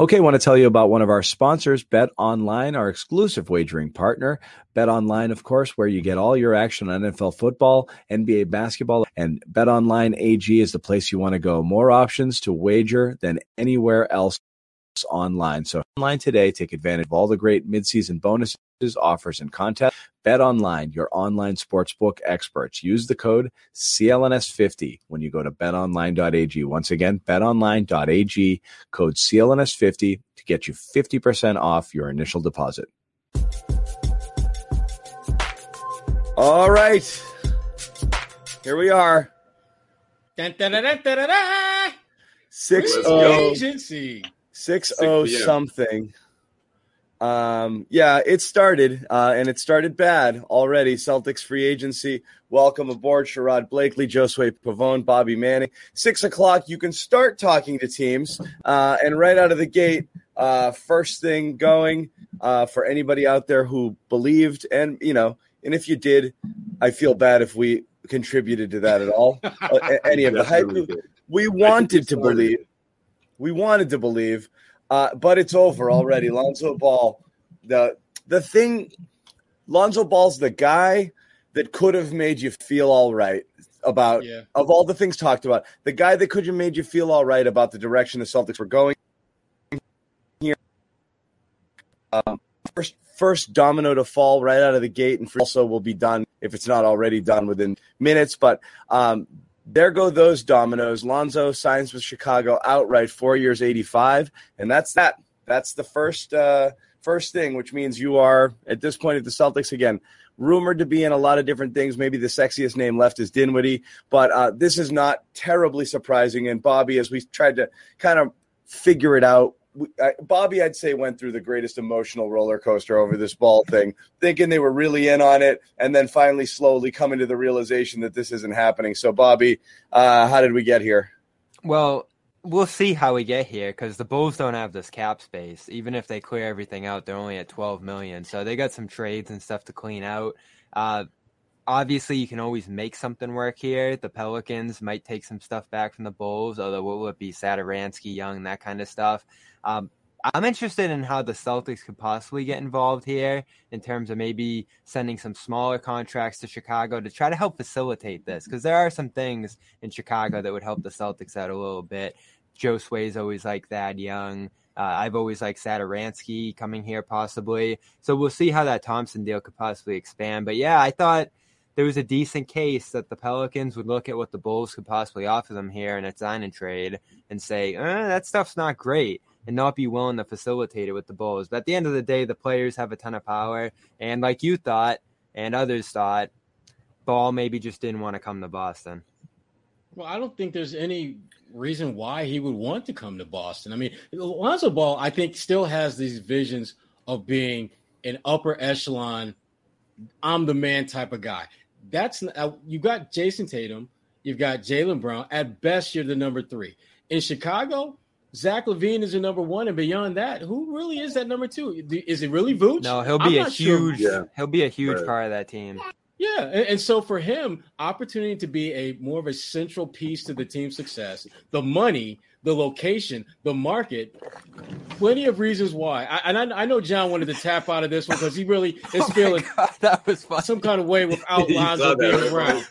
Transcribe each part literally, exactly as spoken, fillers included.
Okay, I want to tell you about one of our sponsors, BetOnline, our exclusive wagering partner. BetOnline, of course, where you get all your action on N F L football, N B A basketball, and BetOnline A G is the place you want to go. More options to wager than anywhere else online. So online today, take advantage of all the great midseason bonuses, offers, and contests. BetOnline, your online sportsbook experts. Use the code C L N S fifty when you go to bet online dot a g. Once again, bet online dot a g, code C L N S fifty to get you fifty percent off your initial deposit. All right. Here we are. Dun, dun, dun, dun, dun, dun. six oh Agency. six oh something. Um, yeah, it started, uh, and it started bad already. Celtics free agency. Welcome aboard, Sherrod Blakely, Josue Pavone, Bobby Manning. Six o'clock, you can start talking to teams. Uh, and right out of the gate, uh, first thing going uh, for anybody out there who believed, and, you know, and if you did, I feel bad if we contributed to that at all. Any of the hype. We, we wanted to believe. We wanted to believe. Uh, but it's over already. Lonzo Ball, the the thing, Lonzo Ball's the guy that could have made you feel all right about, yeah. of all the things talked about, the guy that could have made you feel all right about the direction the Celtics were going here. Um, first, first domino to fall right out of the gate, and also will be done if it's not already done within minutes. But um, there go those dominoes. Lonzo signs with Chicago outright, four years, eighty-five, and that's that. That's the first uh, first thing, which means you are, at this point at the Celtics, again, rumored to be in a lot of different things. Maybe the sexiest name left is Dinwiddie, but uh, this is not terribly surprising. And Bobby, as we tried to kind of figure it out, we, I, Bobby, I'd say, went through the greatest emotional roller coaster over this Ball thing, thinking they were really in on it, and then finally slowly coming to the realization that this isn't happening. So, Bobby, uh, how did we get here? Well, we'll see how we get here, because the Bulls don't have this cap space. Even if they clear everything out, they're only at twelve million dollars. So they got some trades and stuff to clean out. Uh, obviously, you can always make something work here. The Pelicans might take some stuff back from the Bulls, although what will it be, Satoransky, Young, that kind of stuff. Um, I'm interested in how the Celtics could possibly get involved here in terms of maybe sending some smaller contracts to Chicago to try to help facilitate this, because there are some things in Chicago that would help the Celtics out a little bit. Josue's always like that, Young. Uh, I've always liked Satoransky coming here possibly. So we'll see how that Thompson deal could possibly expand. But, yeah, I thought there was a decent case that the Pelicans would look at what the Bulls could possibly offer them here in a sign-and trade and say, eh, that stuff's not great, and not be willing to facilitate it with the Bulls. But at the end of the day, the players have a ton of power. And like you thought, and others thought, Ball maybe just didn't want to come to Boston. Well, I don't think there's any reason why he would want to come to Boston. I mean, Lonzo Ball, I think, still has these visions of being an upper echelon, I'm the man type of guy. That's you got Jason Tatum, you've got Jaylen Brown. At best, you're the number three. In Chicago, Zach LaVine is your number one, and beyond that, who really is that number two? Is it really Vooch? No, he'll be I'm a huge. Sure. Yeah. He'll be a huge right. part of that team. Yeah, and, and so for him, opportunity to be a more of a central piece to the team's success, the money, the location, the market, plenty of reasons why. I, and I, I know John wanted to tap out of this one because he really is oh feeling God, that was some kind of way without Lonzo being around.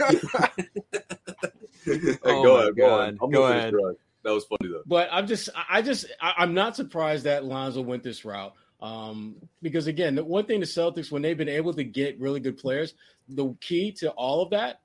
Hey, oh go ahead, go ahead. Go ahead. That was funny though. But I'm just, I just, I, I'm not surprised that Lonzo went this route. Um, because again, the one thing the Celtics, when they've been able to get really good players, the key to all of that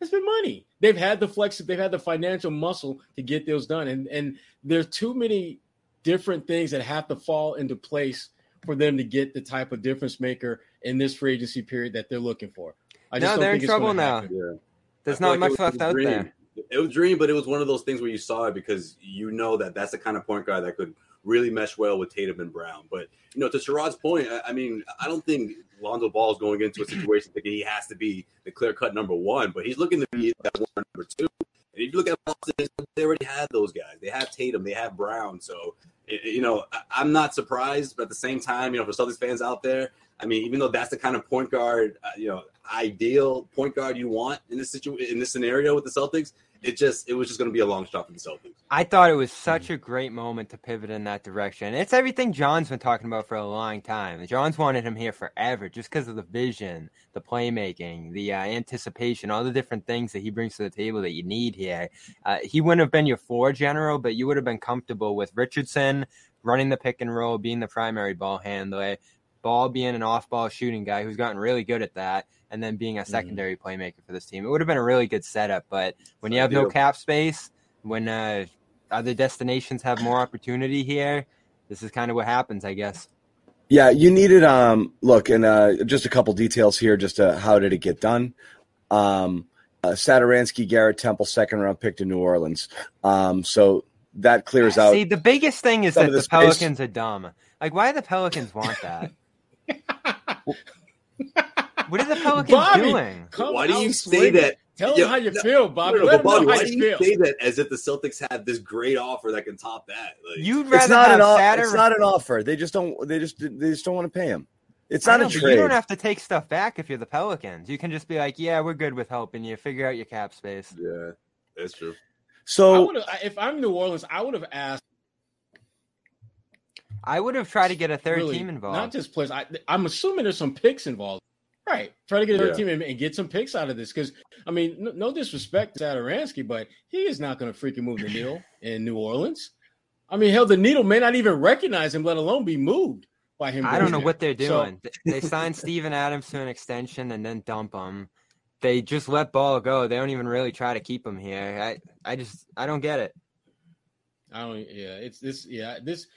has been money. They've had the flex, they've had the financial muscle to get deals done, and and there's too many different things that have to fall into place for them to get the type of difference maker in this free agency period that they're looking for. I just no, don't they're think in it's trouble now. Yeah. There's not like much left out there. It It was dream, but it was one of those things where you saw it because you know that that's the kind of point guard that could really mesh well with Tatum and Brown. But, you know, to Sherrod's point, I, I mean, I don't think Lonzo Ball is going into a situation thinking he has to be the clear-cut number one, but he's looking to be that one number two. And if you look at Boston, they already had those guys. They have Tatum. They have Brown. So, you know, I'm not surprised. But at the same time, you know, for Celtics fans out there, I mean, even though that's the kind of point guard, uh, you know, ideal point guard you want in this situ- in this scenario with the Celtics, it just it was just going to be a long shot for the Celtics. I thought it was such mm-hmm. a great moment to pivot in that direction. It's everything John's been talking about for a long time. John's wanted him here forever just because of the vision, the playmaking, the uh, anticipation, all the different things that he brings to the table that you need here. Uh, he wouldn't have been your floor general, but you would have been comfortable with Richardson running the pick and roll, being the primary ball handler, Ball being an off-ball shooting guy who's gotten really good at that, and then being a secondary mm-hmm. playmaker for this team. It would have been a really good setup, but when you have no cap space, when uh, other destinations have more opportunity here, this is kind of what happens, I guess. Yeah, you needed um, – look, and uh, just a couple details here, just to, how did it get done. Um, uh, Satoransky, Garrett Temple, second-round pick to New Orleans. Um, so that clears out – See, the biggest thing is that the space. Pelicans are dumb. Like, why do the Pelicans want that? What are the Pelicans Bobby, doing? Why do you say that? Tell them yeah, how you no, feel, Bobby. No, no, Bobby why do you feel. say that as if the Celtics have this great offer that can top that? Like, You'd rather it's not have an offer. It's not an offer. They just don't. They just. They just don't want to pay him. It's not know, a trade. You don't have to take stuff back if you're the Pelicans. You can just be like, "Yeah, we're good with helping you figure out your cap space." Yeah, that's true. So, I if I'm New Orleans, I would have asked. I would have tried to get a third really, team involved. Not just players. I, I'm assuming there's some picks involved. Right. Try to get a third yeah. team and, and get some picks out of this. Because, I mean, no, no disrespect to Satoransky, but he is not going to freaking move the needle in New Orleans. I mean, hell, the needle may not even recognize him, let alone be moved by him. I don't know there. what they're doing. So- they signed Steven Adams to an extension and then dump him. They just let Ball go. They don't even really try to keep him here. I, I just – I don't get it. I don't – yeah, it's this – yeah, this –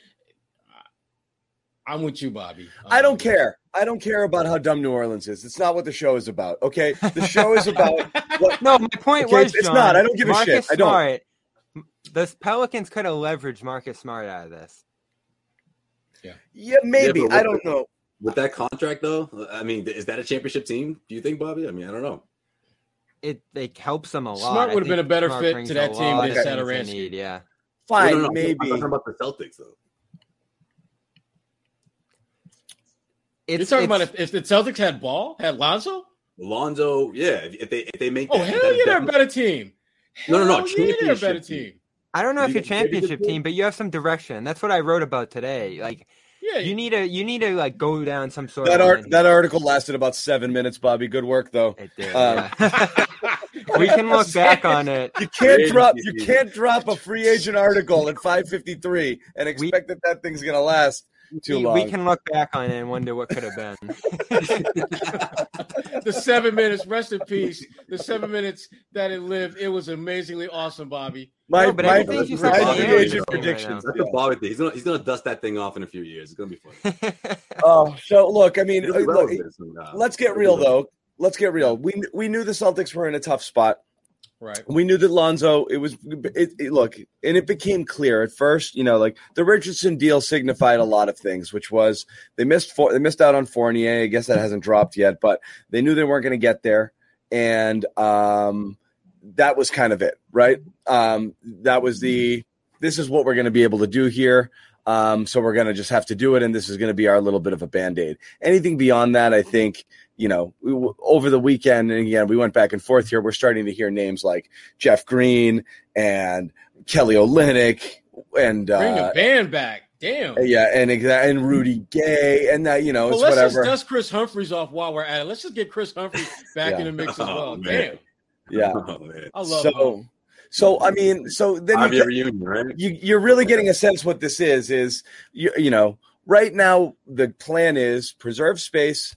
I'm with you, Bobby. Um, I don't care. I don't care about how dumb New Orleans is. It's not what the show is about, okay? The show is about what – No, my point okay, was, John, It's not. I don't give Marcus a shit. Smart, I don't. The Pelicans could have leveraged Marcus Smart out of this. Yeah, yeah, maybe. Yeah, I don't the, know. With that contract, though, I mean, is that a championship team? Do you think, Bobby? I mean, I don't know. It, it helps them a lot. Smart would have been a better Smart fit to that team than Satoransky. Yeah. Fine, no, no, no. maybe. I'm talking about the Celtics, though. It's, You're talking it's, about if, if the Celtics had Ball, had Lonzo? Lonzo, yeah. If, if they if they make, oh that, hell that yeah, they're a better team. Hell no, no, no, yeah, they're a better team. I don't know if you, you're a championship team, but you have some direction. That's what I wrote about today. Like, yeah, you need to you need to like go down some sort that of art, that article lasted about seven minutes, Bobby. Good work though. It did. Um, yeah. We can look back on it. You can't drop you can't drop a free agent article at five fifty three and expect we, that that thing's gonna last. Too long. We can look back on it and wonder what could have been. The seven minutes, rest in peace. The seven minutes that it lived, it was amazingly awesome, Bobby. My, no, but my, my agent right predictions. Right That's a Bobby thing. He's gonna, he's gonna dust that thing off in a few years. It's gonna be fun. Oh, so look, I mean, look, let's get real though. Let's get real. We we knew the Celtics were in a tough spot. Right. We knew that Lonzo, it was, it, it, look, and it became clear at first, you know, like the Richardson deal signified a lot of things, which was they missed for, they missed out on Fournier. I guess that hasn't dropped yet, but they knew they weren't going to get there. And um, that was kind of it, right? Um, that was the, this is what we're going to be able to do here. Um, so we're going to just have to do it. And this is going to be our little bit of a Band-Aid. Anything beyond that, I think, you know, we, over the weekend, and again, we went back and forth here. We're starting to hear names like Jeff Green and Kelly Olynyk and bring uh, a band back, damn. Yeah, and and Rudy Gay, and that you know, well, it's let's whatever. Let's just dust Chris Humphries off while we're at it. Let's just get Chris Humphries back yeah. in the mix as well. Oh, damn. Yeah, oh, I love so. Him. So I mean, so then you get, reunion, right? you, you're really getting a sense what this is. Is you, you know, right now the plan is preserve space.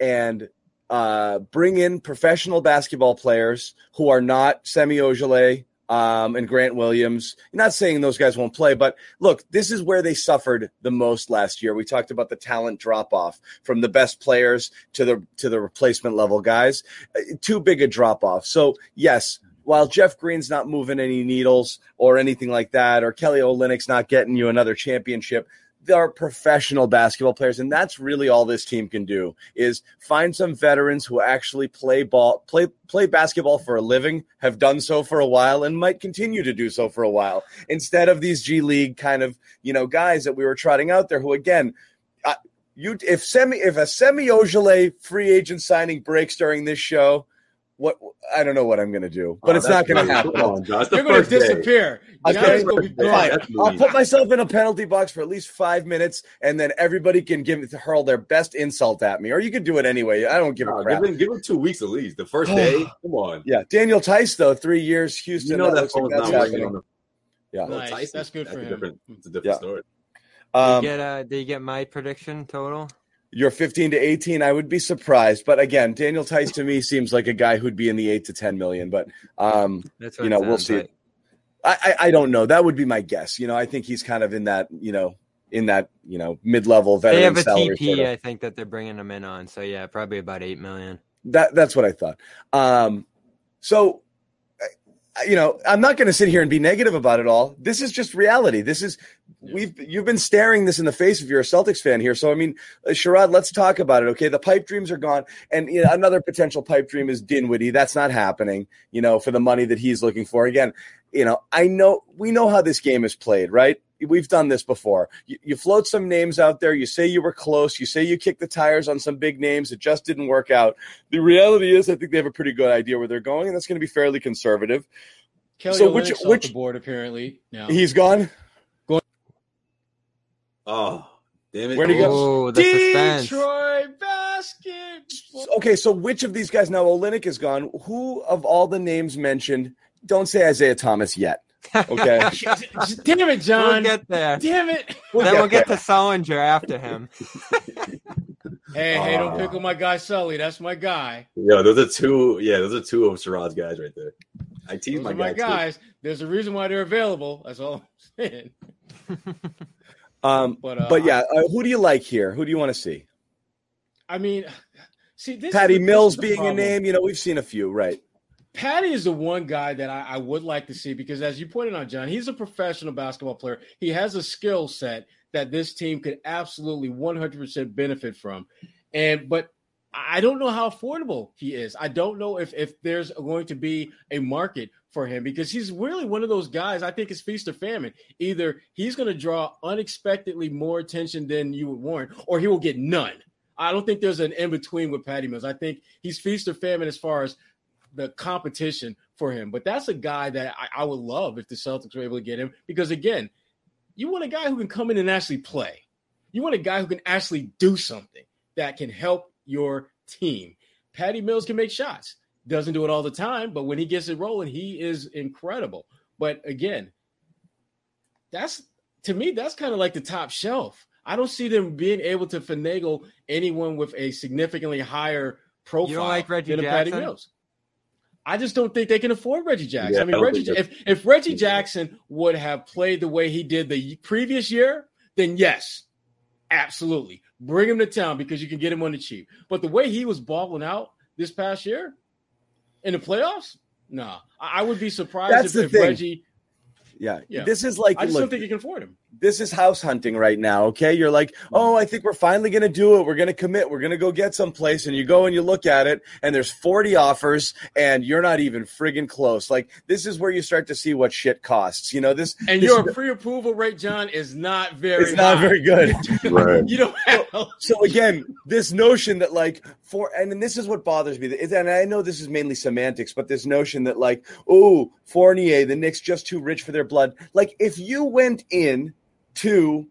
And uh, bring in professional basketball players who are not Semi Ojeleye um, and Grant Williams. I'm not saying those guys won't play, but look, this is where they suffered the most last year. We talked about the talent drop-off from the best players to the to the replacement level guys. Uh, too big a drop-off. So, yes, while Jeff Green's not moving any needles or anything like that, or Kelly Olynyk's not getting you another championship, they're professional basketball players, and that's really all this team can do is find some veterans who actually play ball, play play basketball for a living, have done so for a while, and might continue to do so for a while, instead of these G League kind of, you know, guys that we were trotting out there who, again, I, you if semi if a Semi Ojeleye free agent signing breaks during this show, what I don't know what I'm going to do, but oh, it's not going to happen. Come on, Josh. You're going to disappear. I'll put myself in a penalty box for at least five minutes, and then everybody can give hurl their best insult at me, or you can do it anyway. I don't give no, a crap. Give them two weeks at least. The first day, come on. Yeah, Daniel Theis though, three years Houston. You know that, that phone's like not working on the. Yeah, nice. Theis, that's good that's for him. It's a different yeah. story. Um, did, you get, uh, did you get my prediction total? You're fifteen to eighteen. I would be surprised, but again, Daniel Theis to me seems like a guy who'd be in the eight to ten million. But um, you know, we'll see. Right. I, I I don't know. That would be my guess. You know, I think he's kind of in that you know in that you know mid level veteran. They have a salary, T P, sort of. I think that they're bringing him in on. So yeah, probably about eight million. That that's what I thought. Um, so. You know, I'm not going to sit here and be negative about it all. This is just reality. This is we've you've been staring this in the face if you're a Celtics fan here. So I mean, Sherrod, let's talk about it. Okay, the pipe dreams are gone, and you know, another potential pipe dream is Dinwiddie. That's not happening. You know, for the money that he's looking for. Again, you know, I know we know how this game is played, right? We've done this before. You, you float some names out there. You say you were close. You say you kicked the tires on some big names. It just didn't work out. The reality is I think they have a pretty good idea where they're going, and that's going to be fairly conservative. Kelly so which, off which, the board, apparently. No. He's gone? Go- oh, damn it. Where'd he go? Oh, the suspense. Detroit basketball. Okay, so which of these guys now? Olynyk is gone. Who of all the names mentioned? Don't say Isiah Thomas yet. Okay. Damn it, John. We'll get there. Damn it. We'll then get we'll get there. To Sullinger after him. hey, uh, hey, don't pick on my guy Sully. That's my guy. Yeah, those are two. Yeah, those are two of Sherrod's guys right there. I tease my, my guy guys. Too. There's a reason why they're available. That's all I'm saying. um, but, uh, but yeah, uh, who do you like here? Who do you want to see? I mean, see, this Patty Mills being problem. a name. You know, we've seen a few, right? Patty is the one guy that I, I would like to see because, as you pointed out, John, he's a professional basketball player. He has a skill set that this team could absolutely one hundred percent benefit from. And but I don't know how affordable he is. I don't know if, if there's going to be a market for him because he's really one of those guys. I think it's feast or famine. Either he's going to draw unexpectedly more attention than you would warrant, or he will get none. I don't think there's an in-between with Patty Mills. I think he's feast or famine as far as the competition for him. But that's a guy that I, I would love if the Celtics were able to get him because, again, you want a guy who can come in and actually play. You want a guy who can actually do something that can help your team. Patty Mills can make shots. Doesn't do it all the time, but when he gets it rolling, he is incredible. But, again, that's to me, that's kind of like the top shelf. I don't see them being able to finagle anyone with a significantly higher profile you don't like Reggie than Patty Mills. I just don't think they can afford Reggie Jackson. Yeah, I mean, I Reggie, if, if Reggie Jackson would have played the way he did the previous year, then yes, absolutely. Bring him to town because you can get him on the cheap. But the way he was balling out this past year in the playoffs, no. Nah, I, I would be surprised That's if, if Reggie – Yeah. yeah, this is like I just look, don't think you can afford him. This is house hunting right now. Okay, you're like, oh, I think we're finally going to do it. We're going to commit. We're going to go get someplace. And you go and you look at it, and there's forty offers, and you're not even friggin' close. Like this is where you start to see what shit costs. You know this. And this, your pre-approval rate, John, is not very. It's not high. very good. Right. You don't have. So, so again, this notion that like for and, and this is what bothers me. And I know this is mainly semantics, but this notion that like, oh, Fournier, the Knicks just too rich for their blood. Like if you went in to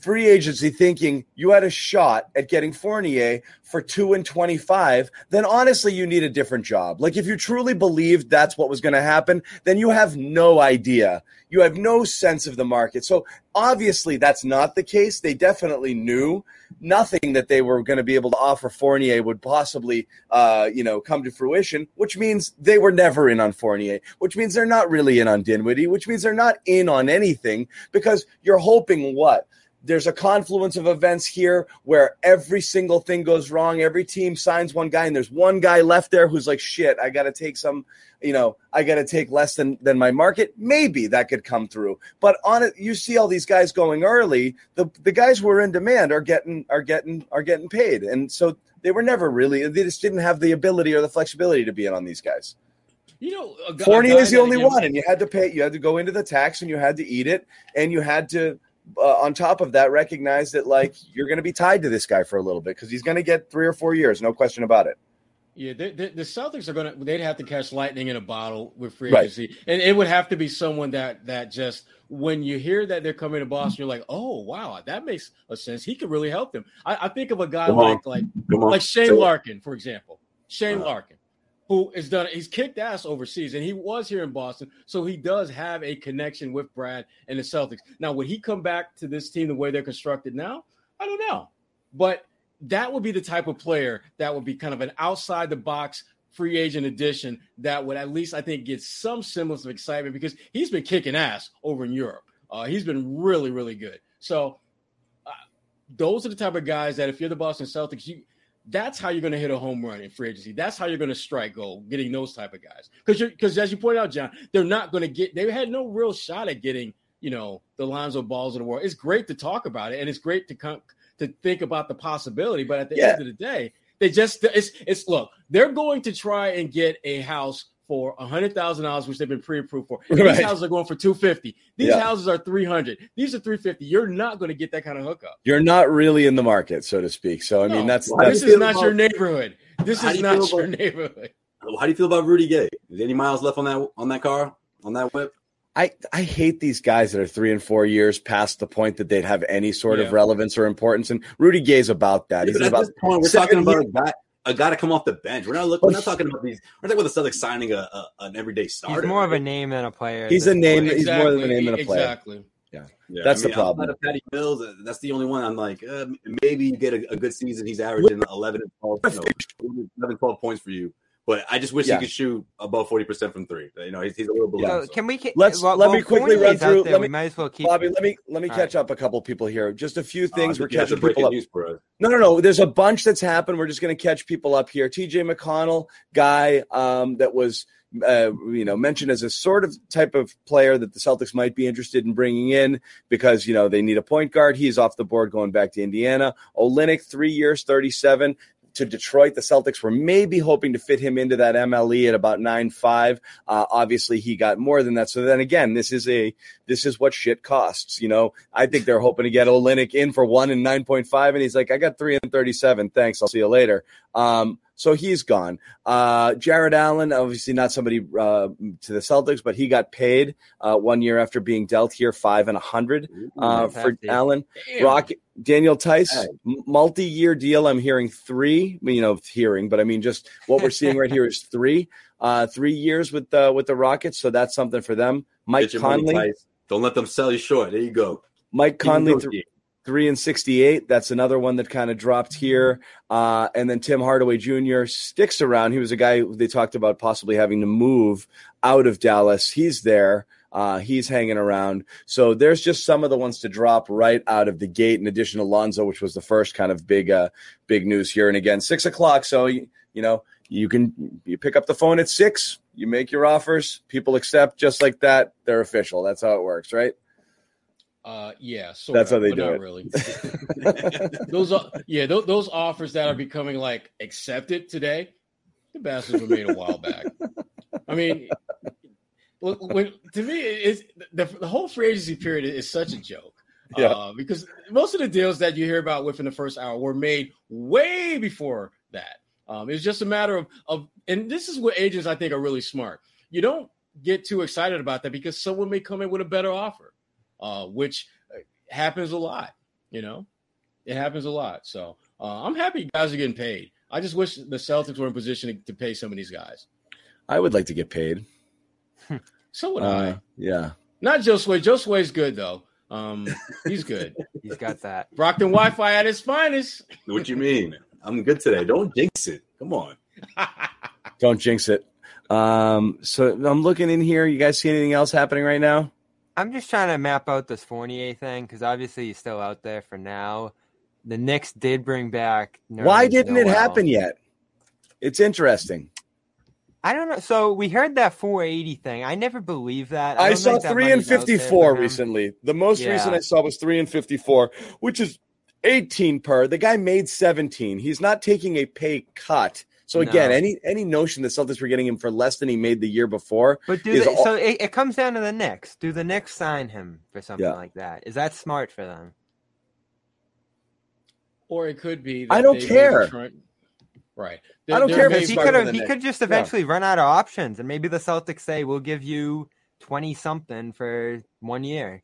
free agency thinking you had a shot at getting Fournier for two and twenty-five, then honestly you need a different job. Like if you truly believed that's what was going to happen, then you have no idea. You have no sense of the market. So obviously that's not the case. They definitely knew nothing that they were going to be able to offer Fournier would possibly, uh, you know, come to fruition, which means they were never in on Fournier, which means they're not really in on Dinwiddie, which means they're not in on anything because you're hoping what? there's a confluence of events here where every single thing goes wrong. Every team signs one guy, and there's one guy left there who's like, shit, I got to take some, you know, I got to take less than, than my market. Maybe that could come through. But on it, you see all these guys going early. The the guys who are in demand are getting are getting are getting paid. And so they were never really, they just didn't have the ability or the flexibility to be in on these guys. You know, a, Fournier is the only one, him. and you had to pay, you had to go into the tax, and you had to eat it, and you had to, uh, on top of that, recognize that, like, you're going to be tied to this guy for a little bit because he's going to get three or four years, no question about it. Yeah, the, the, the Celtics are going to, they'd have to catch lightning in a bottle with free agency. Right. And it would have to be someone that, that just, when you hear that they're coming to Boston, you're like, oh, wow, that makes a sense. He could really help them. I, I think of a guy like, like, like Shane Larkin, for example. Shane uh-huh. Larkin. Who is done? He's kicked ass overseas, and he was here in Boston, so he does have a connection with Brad and the Celtics. Now, would he come back to this team the way they're constructed now? I don't know, but that would be the type of player that would be kind of an outside the box free agent addition that would at least, I think, get some semblance of excitement because he's been kicking ass over in Europe. Uh, he's been really, really good. So uh, those are the type of guys that if you're the Boston Celtics, you. That's how you're going to hit a home run in free agency. That's how you're going to strike gold, getting those type of guys. Because because as you pointed out, John, they're not going to get – they had no real shot at getting, you know, the Lonzo Balls of the world. It's great to talk about it, and it's great to come, to think about the possibility. But at the yeah. end of the day, they just – it's it's look, they're going to try and get a house for one hundred thousand dollars, which they've been pre-approved for. Right. These houses are going for two hundred fifty dollars. These yeah. houses are three hundred dollars. These are three hundred fifty dollars. You're not going to get that kind of hookup. You're not really in the market, so to speak. So, I no. mean, that's, well, that's – This is not about, your neighborhood. This is you not your about, neighborhood. How do you feel about Rudy Gay? Is any miles left on that on that car, on that whip? I, I hate these guys that are three and four years past the point that they'd have any sort yeah. of relevance or importance. And Rudy Gay's about that. Yeah, He's about – We're talking about that. A guy to come off the bench. We're not looking. We're not talking about these. We're talking about the Celtics signing a, a an everyday starter. He's more of a name than a player. He's a name. Exactly. He's more than a name than a player. Exactly. Yeah, yeah. That's I mean, the problem. Outside of Patty Mills, that's the only one. I'm like, uh, maybe you get a, a good season. He's averaging eleven and twelve, you know, twelve points for you. But I just wish yeah. he could shoot above forty percent from three. You know, he's, he's a little below. Yeah. So. Can we? Let's well, let well, me quickly run through. There, let me, we might as well keep. Bobby, it. let me let me All catch right. up a couple people here. Just a few things. Uh, We're catching people up. No, no, no. There's a bunch that's happened. We're just going to catch people up here. T J McConnell, guy um, that was uh, you know mentioned as a sort of type of player that the Celtics might be interested in bringing in because you know they need a point guard. He's off the board, going back to Indiana. Olynyk, three years, thirty-seven. To Detroit, the Celtics were maybe hoping to fit him into that M L E at about nine five. Uh, obviously, he got more than that. So then again, this is a this is what shit costs. You know, I think they're hoping to get Olynyk in for one and nine point five, and he's like, I got three and thirty-seven. Thanks, I'll see you later. Um, so he's gone. Uh, Jared Allen, obviously not somebody uh, to the Celtics, but he got paid uh, one year after being dealt here, five and a hundred uh, for Allen. Rocket. Daniel Theis, multi-year deal. I'm hearing three, you know, hearing, but I mean, just what we're seeing right here is three, uh, three years with the, with the Rockets. So that's something for them. Mike Conley. Money, Don't let them sell you short. There you go. Mike Conley, th- three and sixty-eight. That's another one that kind of dropped here. Uh, and then Tim Hardaway Junior sticks around. He was a guy they talked about possibly having to move out of Dallas. He's there. Uh, he's hanging around. So there's just some of the ones to drop right out of the gate, in addition to Lonzo, which was the first kind of big uh, big news here. And again, six o'clock, so, you, you know, you can you pick up the phone at six, you make your offers, people accept just like that. They're official. That's how it works, right? Uh, yeah. Sort That's of, how they do it. Really. those are, yeah, th- those offers that are becoming, like, accepted today, the bastards were made a while back. I mean – Well, when, to me, it's, the, the whole free agency period is such a joke yeah. uh, because most of the deals that you hear about within the first hour were made way before that. Um, it's just a matter of, of – and this is what agents, I think, are really smart. You don't get too excited about that because someone may come in with a better offer, uh, which happens a lot, you know. It happens a lot. So uh, I'm happy guys are getting paid. I just wish the Celtics were in position to, to pay some of these guys. I would like to get paid. So would uh, I. Yeah. Not Josue. Josue's good, though. Um, he's good. He's got that. Brockton Wi-Fi at his finest. What you mean? I'm good today. Don't jinx it. Come on. Don't jinx it. Um, so I'm looking in here. You guys see anything else happening right now? I'm just trying to map out this Fournier thing because obviously he's still out there for now. The Knicks did bring back. Nerlens Why didn't Noel. it happen yet? It's interesting. I don't know. So we heard that four eighty thing. I never believed that. I, I saw that three and fifty-four recently. The most yeah. recent I saw was three and fifty-four, which is eighteen per. The guy made seventeen. He's not taking a pay cut. So again, no. any any notion that Celtics were getting him for less than he made the year before. But do is they, all... so it, it comes down to the Knicks. Do the Knicks sign him for something yeah. like that? Is that smart for them? Or it could be. That I don't care. Trying... Right. They're, I don't care because he could have, he could just eventually yeah. run out of options, and maybe the Celtics say we'll give you twenty something for one year.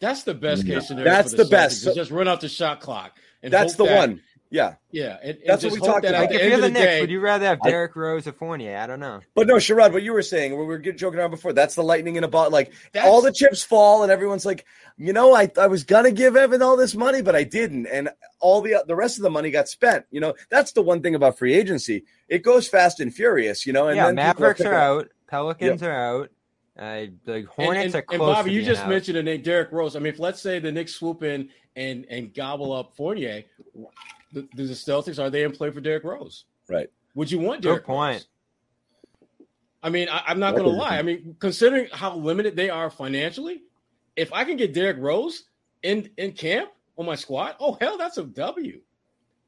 That's the best yeah. case scenario. That's for the, the best. So, just run out the shot clock. And that's the that, one. Yeah. Yeah. And, and that's what we talked about. Like, if you're the, the Knicks, day, would you rather have Derrick Rose or Fournier? I don't know. But no, Sherrod, what you were saying, we were joking around before, that's the lightning in a bottle. Like, that's, all the chips fall, and everyone's like, you know, I, I was going to give Evan all this money, but I didn't. And all the the rest of the money got spent. You know, that's the one thing about free agency. It goes fast and furious, you know. And yeah, then Mavericks are out. Pelicans yep. are out. Uh, the Hornets and, and, are close. And Bobby, you just out. mentioned the name Derrick Rose. I mean, if let's say the Knicks swoop in and, and gobble up Fournier, the, the Celtics, are they in play for Derrick Rose? Right. Would you want Derrick Good point. Rose? I mean, I, I'm not going to lie. I mean, considering how limited they are financially, if I can get Derrick Rose in, in camp on my squad, oh, hell, that's a W.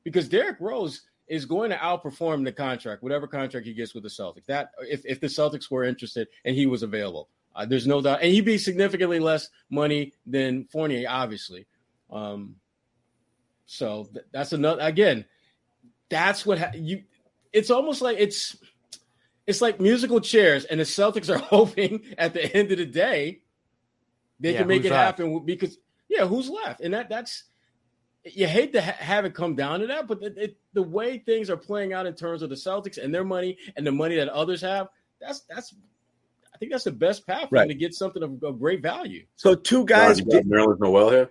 Because Derrick Rose is going to outperform the contract, whatever contract he gets with the Celtics. That if, if the Celtics were interested and he was available, uh, there's no doubt. And he'd be significantly less money than Fournier, obviously. Um, So that's another, again, that's what ha- you, it's almost like it's, it's like musical chairs, and the Celtics are hoping at the end of the day, they yeah, can make it left? happen because yeah, who's left? And that that's, you hate to ha- have it come down to that, but it, it, the way things are playing out in terms of the Celtics and their money and the money that others have, that's, that's, I think that's the best path for right. them to get something of, of great value. So two guys. Did Nerlens Noel here?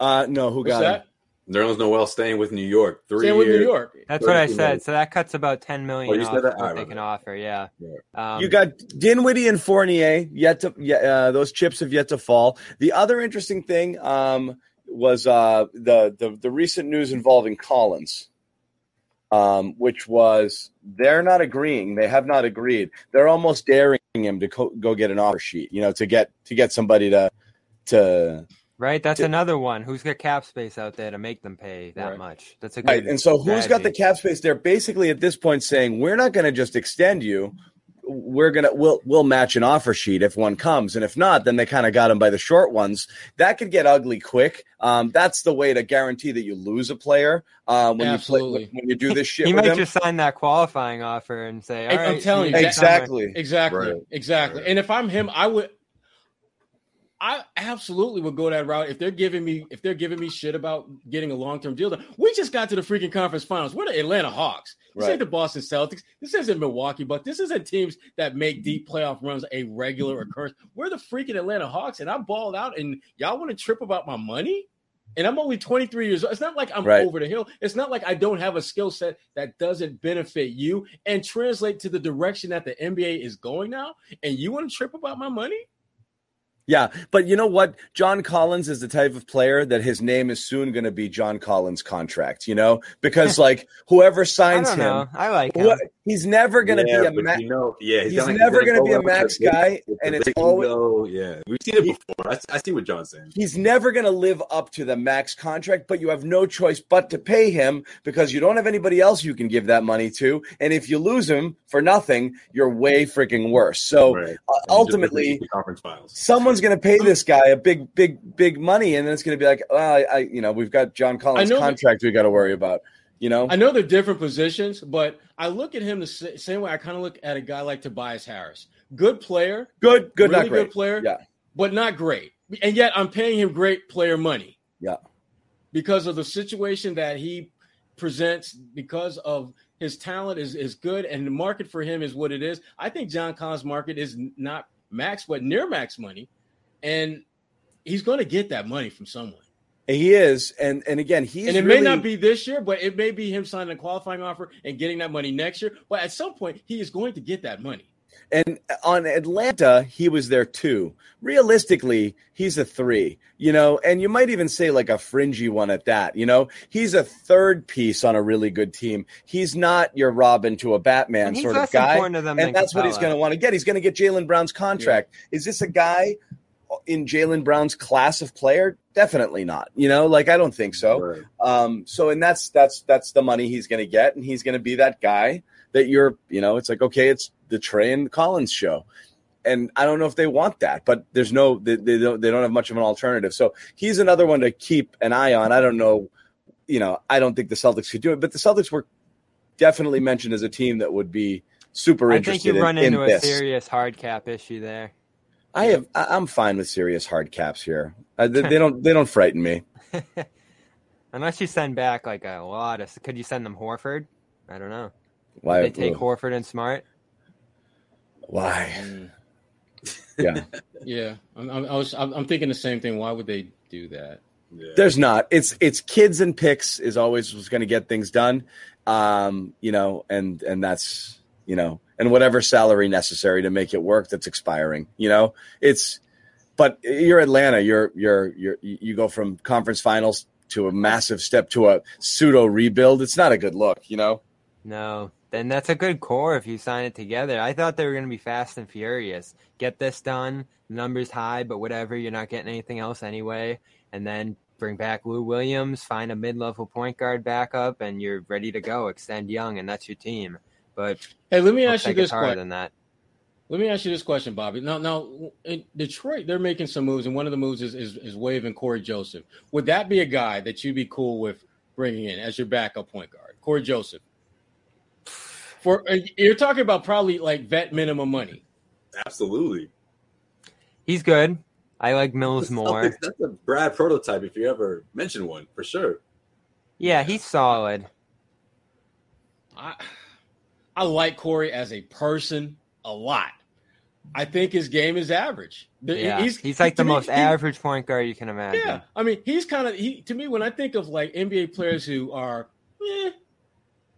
Uh, no, who What's got that? Him? Nerlens Noel staying with New York. Three staying years, with New York. That's what I said. Million. So that cuts about ten million dollars oh, off that? What right, they can right. offer, yeah. yeah. Um, you got Dinwiddie and Fournier. Yet to, uh, those chips have yet to fall. The other interesting thing um, was uh, the, the, the recent news involving Collins, um, which was they're not agreeing. They have not agreed. They're almost daring him to co- go get an offer sheet, you know, to get to get somebody to to – Right, that's to, another one. Who's got cap space out there to make them pay that right. much? That's a good right. And so, strategy. Who's got the cap space? They're basically at this point saying, "We're not going to just extend you. We're gonna we'll we'll match an offer sheet if one comes, and if not, then they kind of got them by the short ones. That could get ugly quick. Um, that's the way to guarantee that you lose a player um, when Absolutely. you play, when you do this shit. He with might them. just sign that qualifying offer and say, "All I, right, I'm telling you, exactly, exactly, exactly." Right. exactly. Right. And if I'm him, I would. I absolutely would go that route if they're giving me if they're giving me shit about getting a long-term deal done. We just got to the freaking conference finals. We're the Atlanta Hawks. This right. ain't the Boston Celtics. This isn't Milwaukee Bucks. This isn't teams that make deep playoff runs a regular occurrence. We're the freaking Atlanta Hawks, and I balled out, and y'all want to trip about my money? And I'm only twenty-three years old. It's not like I'm right. over the hill. It's not like I don't have a skill set that doesn't benefit you and translate to the direction that the N B A is going now, and you want to trip about my money? Yeah, but you know what? John Collins is the type of player that his name is soon going to be John Collins' contract, you know? Because, like, whoever signs I don't know. him. I like him. He's never going to yeah, be a max. You know, yeah, he's, he's like, never going to be a max guy. It's and it's always. Go, yeah, we've seen it before. I, I see what John's saying. He's never going to live up to the max contract, but you have no choice but to pay him because you don't have anybody else you can give that money to. And if you lose him for nothing, you're way freaking worse. So, right. uh, ultimately, someone. going to pay this guy a big, big, big money, and then it's going to be like, oh, I, I, you know, we've got John Collins' contract we got to worry about. You know, I know they're different positions, but I look at him the same way I kind of look at a guy like Tobias Harris. Good player, good, good, really not great. good player, yeah, but not great, and yet I'm paying him great player money, yeah, because of the situation that he presents, because of his talent is is good, and the market for him is what it is. I think John Collins' market is not max, but near max money. And he's going to get that money from someone. He is. And and again, he's And it really... may not be this year, but it may be him signing a qualifying offer and getting that money next year. But at some point, he is going to get that money. And on Atlanta, he was their two. Realistically, he's a three, you know, and you might even say like a fringy one at that, you know. He's a third piece on a really good team. He's not your Robin to a Batman sort of guy. And that's what he's going to want to get. He's going to get Jaylen Brown's contract. Yeah. Is this a guy in Jaylen Brown's class of player? Definitely not, you know, like I don't think so. Right. Um, so and that's that's that's the money he's going to get. And he's going to be that guy that you're, you know, it's like, okay, it's the Trey and Collins show. And I don't know if they want that, but there's no, they, they don't, they don't have much of an alternative. So he's another one to keep an eye on. I don't know, you know, I don't think the Celtics could do it, but the Celtics were definitely mentioned as a team that would be super interested in this. I think you run in, into in a this. serious hard cap issue there. I have, I'm fine with serious hard caps here. Uh, they, they don't, they don't frighten me. Unless you send back like a lot of, could you send them Horford? I don't know. Why did they take Horford and Smart? Why? Mm. Yeah, yeah. I'm, I'm, I was, I'm thinking the same thing. Why would they do that? Yeah. There's not. It's it's kids and picks is always was going to get things done. Um, you know, and and that's you know, and whatever salary necessary to make it work that's expiring. You know, it's. But you're Atlanta. You're you're you're you go from conference finals to a massive step to a pseudo rebuild. It's not a good look. You know. No, then that's a good core if you sign it together. I thought they were going to be fast and furious. Get this done, numbers high, but whatever, you're not getting anything else anyway. And then bring back Lou Williams, find a mid-level point guard backup, and you're ready to go. Extend Young, and that's your team. But hey, let me ask you this question. Let me ask you this question, Bobby. Now, now in Detroit, they're making some moves, and one of the moves is, is, is waiving Corey Joseph. Would that be a guy that you'd be cool with bringing in as your backup point guard, Corey Joseph? For you're talking about probably like vet minimum money. Absolutely, he's good. I like Mills more. Celtics, that's a Brad prototype if you ever mention one for sure. Yeah, he's solid. I I like Corey as a person a lot. I think his game is average. Yeah. He's, he's like the me, most he, average point guard you can imagine. Yeah, I mean he's kind of he to me when I think of like N B A players who are, eh,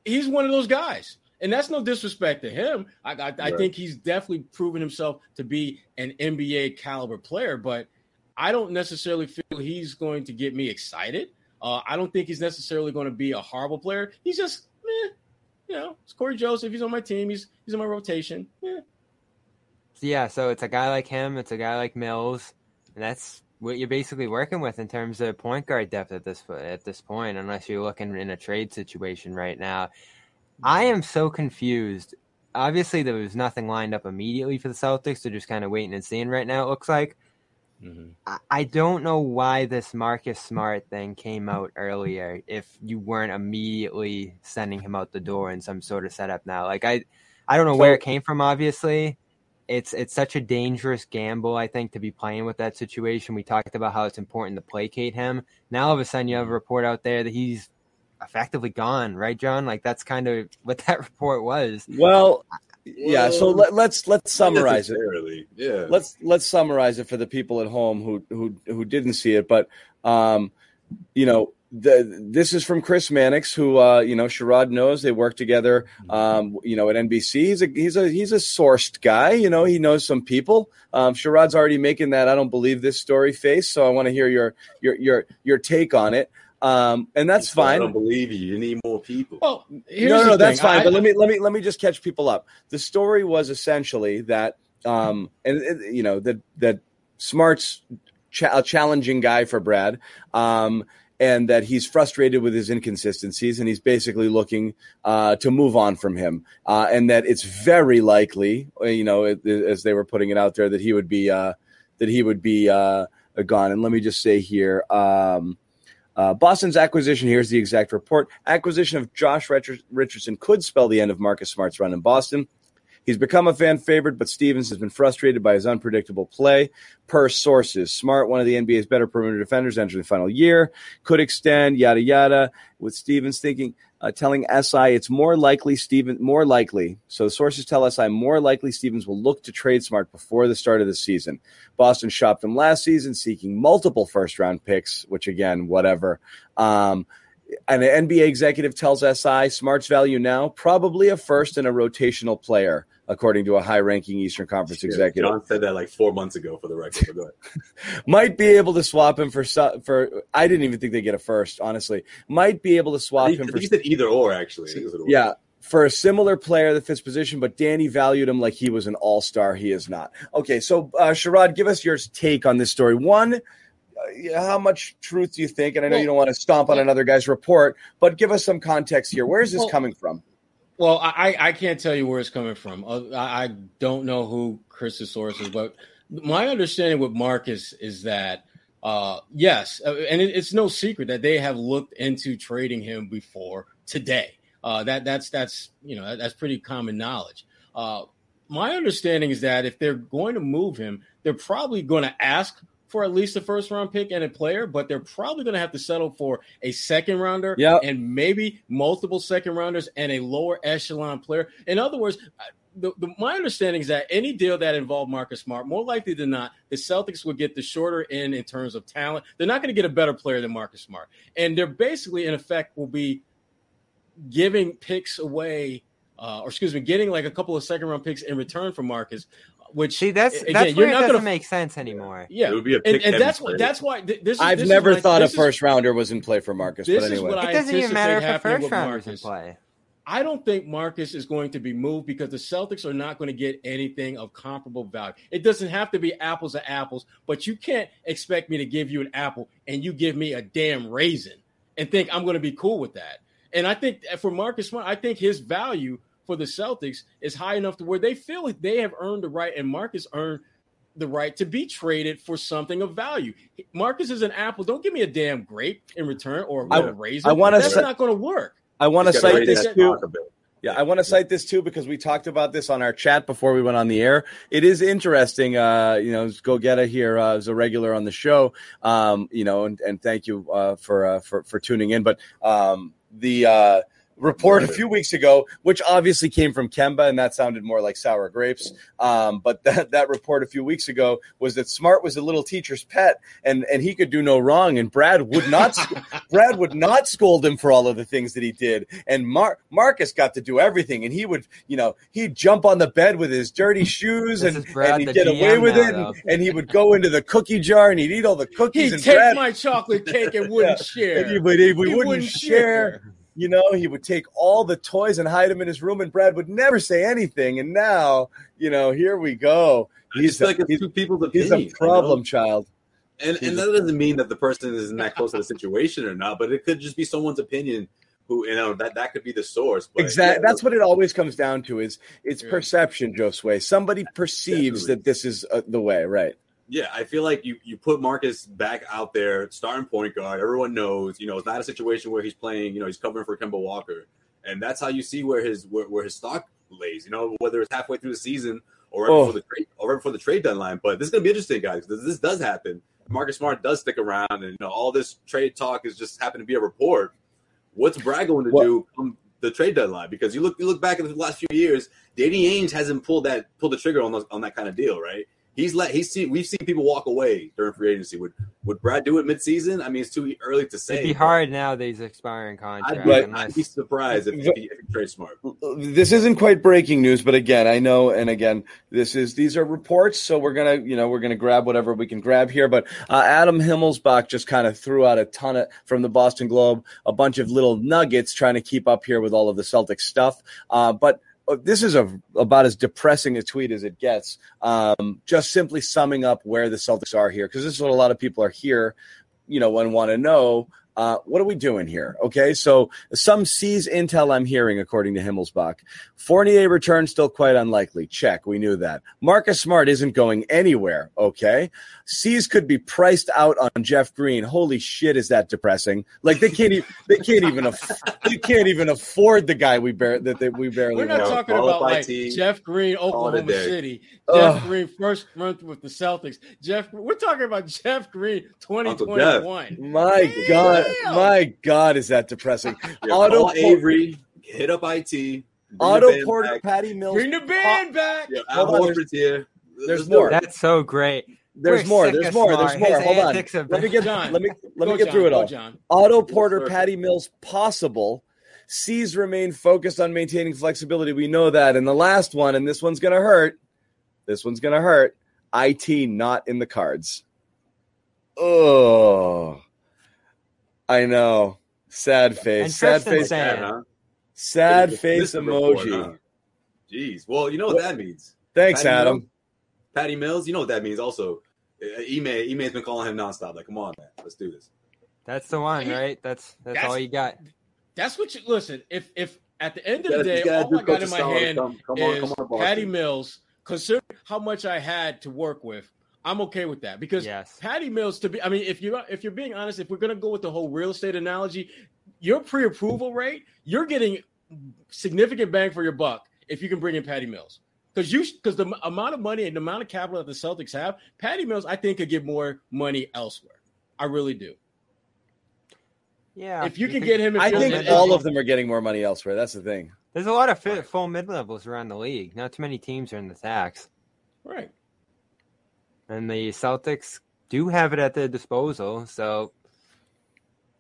he's one of those guys. And that's no disrespect to him. I, I, right. I think he's definitely proven himself to be an N B A caliber player, but I don't necessarily feel he's going to get me excited. Uh, I don't think he's necessarily going to be a horrible player. He's just, meh, you know, it's Corey Joseph. He's on my team. He's he's on my rotation. Meh. Yeah, so it's a guy like him. It's a guy like Mills. And that's what you're basically working with in terms of point guard depth at this at this point, unless you're looking in a trade situation right now. I am so confused. Obviously, there was nothing lined up immediately for the Celtics. They're just kind of waiting and seeing right now, it looks like. Mm-hmm. I, I don't know why this Marcus Smart thing came out earlier if you weren't immediately sending him out the door in some sort of setup now. Like, I I don't know so, where it came from, obviously. It's it's such a dangerous gamble, I think, to be playing with that situation. We talked about how it's important to placate him. Now, all of a sudden, you have a report out there that he's effectively gone, right, John? Like that's kind of what that report was. Well, yeah. So let, let's let's summarize it. Yeah. Let's let's summarize it for the people at home who who who didn't see it. But um, you know, the, this is from Chris Mannix, who uh, you know Sherrod knows. They work together. Um, you know, at N B C, he's a he's a he's a sourced guy. You know, he knows some people. Um, Sherrod's already making that I don't believe this story face. So I want to hear your your your your take on it. Um, and that's so fine. I don't believe you. You need more people. Well, here's no, no, no that's fine. I, but let me let me let me just catch people up. The story was essentially that, um, and you know that that Smart's cha- a challenging guy for Brad, um, and that he's frustrated with his inconsistencies, and he's basically looking uh, to move on from him, uh, and that it's very likely, you know, it, it, as they were putting it out there, that he would be uh, that he would be uh, gone. And let me just say here. Um, Uh, Boston's acquisition, here's the exact report. Acquisition of Josh Richardson could spell the end of Marcus Smart's run in Boston. He's become a fan favorite, but Stevens has been frustrated by his unpredictable play. Per sources, Smart, one of the N B A's better perimeter defenders, entering the final year, could extend, yada, yada, with Stevens thinking, uh, telling S I it's more likely Stevens, more likely. So sources tell S I more likely Stevens will look to trade Smart before the start of the season. Boston shopped him last season, seeking multiple first round picks, which again, whatever. Um, an N B A executive tells S I Smart's value now, probably a first and a rotational player, according to a high-ranking Eastern Conference yeah, executive. John said that like four months ago for the record. But go ahead. Might be able to swap him for for. I didn't even think they get a first, honestly. Might be able to swap he, him. For, he said either or, actually. Yeah, for a similar player that fits position, but Danny valued him like he was an all-star. He is not. Okay, so uh, Sherrod, give us your take on this story. One, how much truth do you think? And I know well, you don't want to stomp on another guy's report, but give us some context here. Where is this well, coming from? Well, I, I can't tell you where it's coming from. I don't know who Christosaurus is, but my understanding with Marcus is that, uh, yes, and it, it's no secret that they have looked into trading him before today. Uh, that that's that's you know that's pretty common knowledge. Uh, my understanding is that if they're going to move him, they're probably going to ask for at least a first-round pick and a player, but they're probably going to have to settle for a second-rounder yep. and maybe multiple second-rounders and a lower echelon player. In other words, the, the, my understanding is that any deal that involved Marcus Smart, more likely than not, the Celtics would get the shorter end in terms of talent. They're not going to get a better player than Marcus Smart. And they're basically, in effect, will be giving picks away, uh, or excuse me, getting like a couple of second-round picks in return for Marcus. Which see, that's again, that's where it doesn't gonna, make sense anymore. Yeah, it would be a pick, and, and that's why that's why th- this. Is, I've this never is thought I, a first is, rounder was in play for Marcus. This but anyway. is what it I doesn't even matter if a first rounder is in play. I don't think Marcus is going to be moved because the Celtics are not going to get anything of comparable value. It doesn't have to be apples to apples, but you can't expect me to give you an apple and you give me a damn raisin and think I'm going to be cool with that. And I think for Marcus Smart, I think his value for the Celtics is high enough to where they feel like they have earned the right, and Marcus earned the right to be traded for something of value. Marcus is an apple. Don't give me a damn grape in return or a raisin. I, I wanna That's sa- not going to work. I want to cite this too. Yeah, I want to cite this too because we talked about this on our chat before we went on the air. It is interesting. Uh, you know, Gogeta here uh, is a regular on the show. Um, you know, and, and thank you uh, for uh, for for tuning in. But um, the uh, report a few weeks ago, which obviously came from Kemba, and that sounded more like sour grapes. Um, but that, that report a few weeks ago was that Smart was a little teacher's pet, and, and he could do no wrong. And Brad would not Brad would not scold him for all of the things that he did. And Mar- Marcus got to do everything, and he would, you know, he'd jump on the bed with his dirty shoes, this and, Brad, and he'd get G M away with now, it, and, and he would go into the cookie jar and he'd eat all the cookies. He'd and take Brad, my chocolate cake and wouldn't yeah, share. He, would, he, we he wouldn't, wouldn't share. share. You know, he would take all the toys and hide them in his room, and Brad would never say anything. And now, you know, here we go. He's a, like a, he's, people he's a problem you know? child. And, and that doesn't mean that the person isn't that close to the situation or not, but it could just be someone's opinion. Who you know that, that could be the source. But, exactly, yeah. That's what it always comes down to is it's yeah. perception, Josue. Somebody perceives Definitely. that this is uh, the way, right? Yeah, I feel like you, you put Marcus back out there, starting point guard. Everyone knows, you know, it's not a situation where he's playing, you know, he's covering for Kemba Walker. And that's how you see where his where, where his stock lays, you know, whether it's halfway through the season or right, oh. before, the trade, or right before the trade deadline. But this is going to be interesting, guys. This, this does happen. Marcus Smart does stick around, and you know, all this trade talk is just happened to be a report. What's Brad going to what? do come the trade deadline? Because you look you look back at the last few years, Danny Ainge hasn't pulled that pulled the trigger on those, on that kind of deal, right? He's let he's seen we've seen people walk away during free agency. Would would Brad do it midseason? I mean, it's too early to say. It'd be hard now that he's expiring contract. I'd be, unless... I'd be surprised if, if he trades Smart. This isn't quite breaking news, but again, I know, and again, this is these are reports, so we're gonna you know we're gonna grab whatever we can grab here. But uh, Adam Himmelsbach just kind of threw out a ton of from the Boston Globe, a bunch of little nuggets trying to keep up here with all of the Celtics stuff, uh, but. This is a, about as depressing a tweet as it gets, um, just simply summing up where the Celtics are here, because this is what a lot of people are here, you know, and want to know, uh, what are we doing here? Okay, so some C's intel I'm hearing, according to Himmelsbach. Fournier return still quite unlikely. Check, we knew that. Marcus Smart isn't going anywhere, okay? C's could be priced out on Jeff Green. Holy shit, is that depressing? Like, they can't even – they can't even aff- they can't even afford the guy we bar- that they, we barely – We're not know. talking All about, like, team. Jeff Green, Oklahoma City. Jeff Ugh. Green first run with the Celtics. Jeff, We're talking about Jeff Green twenty twenty-one. My Damn. God. My God, is that depressing? Yeah, Otto Avery, hit up I T. Otto Porter, back. Patty Mills. Bring the band back. Yeah, Al Horford's here. There's, there's more. That's so great. There's more. There's more. There's more. Hold on. Let me get Let me let me get through it all. Otto Porter, Patty Mills, possible. C's remain focused on maintaining flexibility. We know that. And the last one, and this one's going to hurt. This one's going to hurt. I T not in the cards. Oh, I know. Sad face. Sad face. Sad, huh? Sad face emoji. Report, huh? Jeez. Well, you know what that means. Thanks, Patty Adam. Mills. Patty Mills, you know what that means. Also, Ime, Ime's been calling him nonstop. Like, come on, man. Let's do this. That's the one, right? That's that's, that's all you got. That's what you – listen, if if at the end of the day, all I got in my hand is Patty Mills, considering how much I had to work with, I'm okay with that. Because yes. Patty Mills, to be – I mean, if you're, if you're being honest, if we're going to go with the whole real estate analogy, your pre-approval rate, you're getting significant bang for your buck if you can bring in Patty Mills. Because you because the amount of money and the amount of capital that the Celtics have, Patty Mills, I think, could get more money elsewhere. I really do. Yeah, if you can get him, I think all of them are getting more money elsewhere. That's the thing. There's a lot of fit, full mid levels around the league. Not too many teams are in the tax, right? And the Celtics do have it at their disposal. So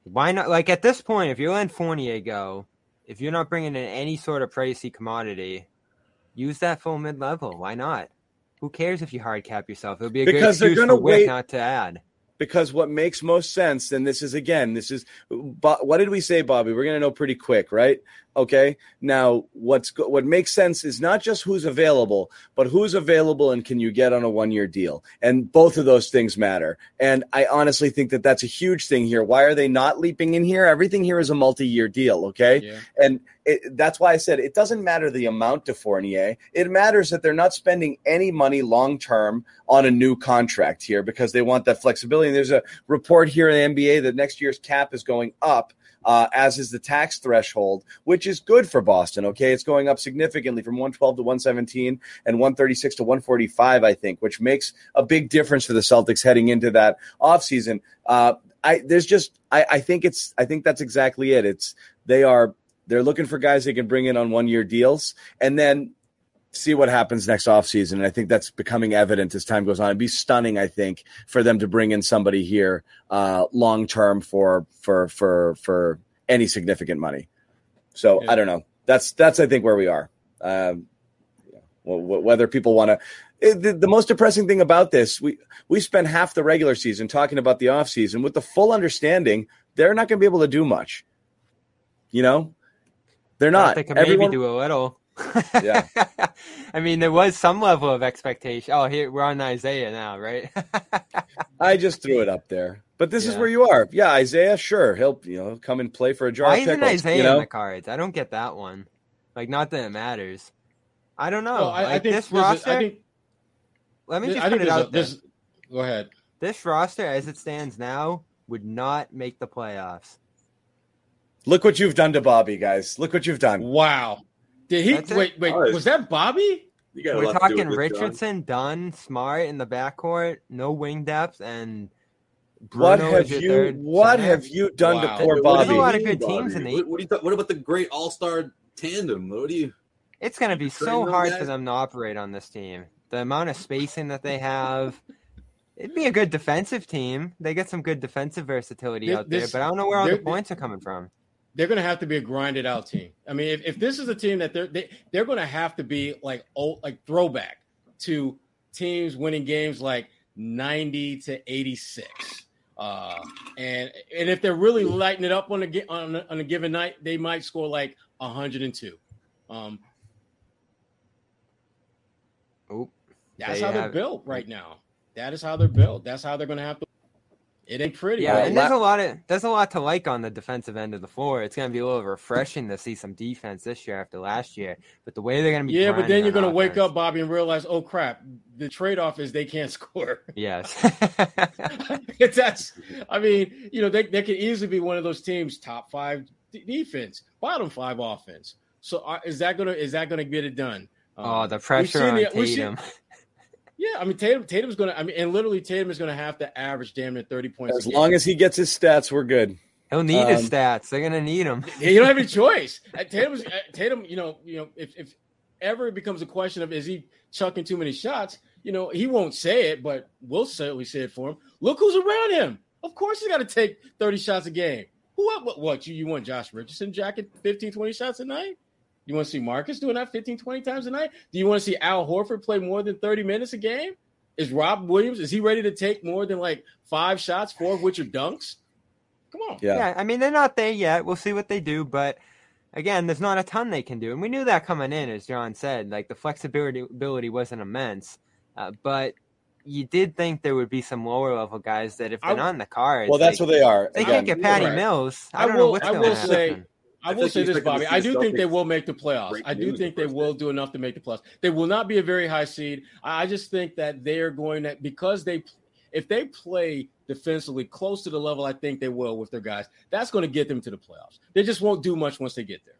why not? Like at this point, if you're letting Fournier go, if you're not bringing in any sort of pricey commodity, use that full mid level. Why not? Who cares if you hard cap yourself? It'll be a good excuse for Wick not to add. Because what makes most sense, and this is, again, this is, what did we say, Bobby? We're going to know pretty quick, right? Okay. Now, what's what makes sense is not just who's available, but who's available and can you get on a one-year deal? And both of those things matter. And I honestly think that that's a huge thing here. Why are they not leaping in here? Everything here is a multi-year deal, okay? Yeah. And it, that's why I said it doesn't matter the amount to Fournier. It matters that they're not spending any money long-term on a new contract here because they want that flexibility. And there's a report here in the N B A that next year's cap is going up, uh, as is the tax threshold, which is good for Boston, okay? It's going up significantly from one twelve to one seventeen and one thirty-six to one forty-five, I think, which makes a big difference for the Celtics heading into that offseason. Uh, I, there's just I, I think it's I think that's exactly it. It's they are – They're looking for guys they can bring in on one-year deals and then see what happens next offseason. And I think that's becoming evident as time goes on. It'd be stunning, I think, for them to bring in somebody here uh, long-term for for for for any significant money. So yeah. I don't know. That's, that's I think, where we are. Um, yeah. well, whether people want to – the, the most depressing thing about this, we, we spent half the regular season talking about the offseason with the full understanding they're not going to be able to do much, you know? They're not. They can Everyone... maybe do a little. Yeah. I mean, there was some level of expectation. Oh, here we're on Isiah now, right? I just threw it up there, but this yeah. is where you are. Yeah, Isiah, sure, he'll you know come and play for a jar. Why of pickles, isn't Isiah you know? in the cards? I don't get that one. Like, not that it matters. I don't know. No, I, like, I think this roster. A, I think, let me just I put it out a, there. This, go ahead. This roster, as it stands now, would not make the playoffs. Look what you've done to Bobby, guys. Look what you've done. Wow. Did he – wait, wait. Right. Was that Bobby? You got We're talking Richardson, Dunn, Smart in the backcourt, no wing depth, and Bruno What have is you – What center. have you done wow. to poor Bobby? There's a lot of good teams Bobby. in the – what, what, what about the great all-star tandem? What do you – It's going to be so hard guys? for them to operate on this team. The amount of spacing that they have – It'd be a good defensive team. They get some good defensive versatility there, out there, this, but I don't know where all there, the points are coming from. They're going to have to be a grinded out team. I mean, if, if this is a team that they're they, they're going to have to be like old, like throwback to teams winning games like ninety to eighty-six, uh, and and if they're really lighting it up on a on a, on a given night, they might score like one hundred two. Um, oh, that's how they're built right now. That is how they're built. That's how they're going to have to. It ain't pretty. Yeah, right? and there's a lot of there's a lot to like on the defensive end of the floor. It's going to be a little refreshing to see some defense this year after last year. But the way they're going to be, yeah. But then you're going to wake up, Bobby, and realize, oh crap, the trade-off is they can't score. Yes, that's. I mean, you know, they they could easily be one of those teams, top five d- defense, bottom five offense. So uh, is that gonna is that gonna get it done? Um, oh, the pressure on the, Tatum. Yeah, I mean, Tatum, Tatum's going to – I mean, and literally Tatum is going to have to average damn near thirty points. As long as he gets his stats, we're good. He'll need um, his stats. They're going to need him. You don't have any choice. Tatum's, Tatum, you know, you know, if, if ever it becomes a question of is he chucking too many shots, you know, he won't say it, but we'll certainly say it for him. Look who's around him. Of course he's got to take thirty shots a game. Who up? What, what? You, you want Josh Richardson jacking fifteen, twenty shots a night? You want to see Marcus doing that fifteen, twenty times a night? Do you want to see Al Horford play more than thirty minutes a game? Is Rob Williams, is he ready to take more than like five shots, four of which are dunks? Come on. Yeah. yeah, I mean, they're not there yet. We'll see what they do. But, again, there's not a ton they can do. And we knew that coming in, as John said. Like, the flexibility wasn't immense. Uh, but you did think there would be some lower-level guys that if they're I, not on the cards. Well, that's like, what they are. They again, can't get Patty right. Mills. I, I don't will, know what's I going will say, happen. I will say this, Bobby. I do think they will make the playoffs. I do think they will do enough to make the playoffs. They will not be a very high seed. I just think that they are going to – because they – if they play defensively close to the level I think they will with their guys, that's going to get them to the playoffs. They just won't do much once they get there.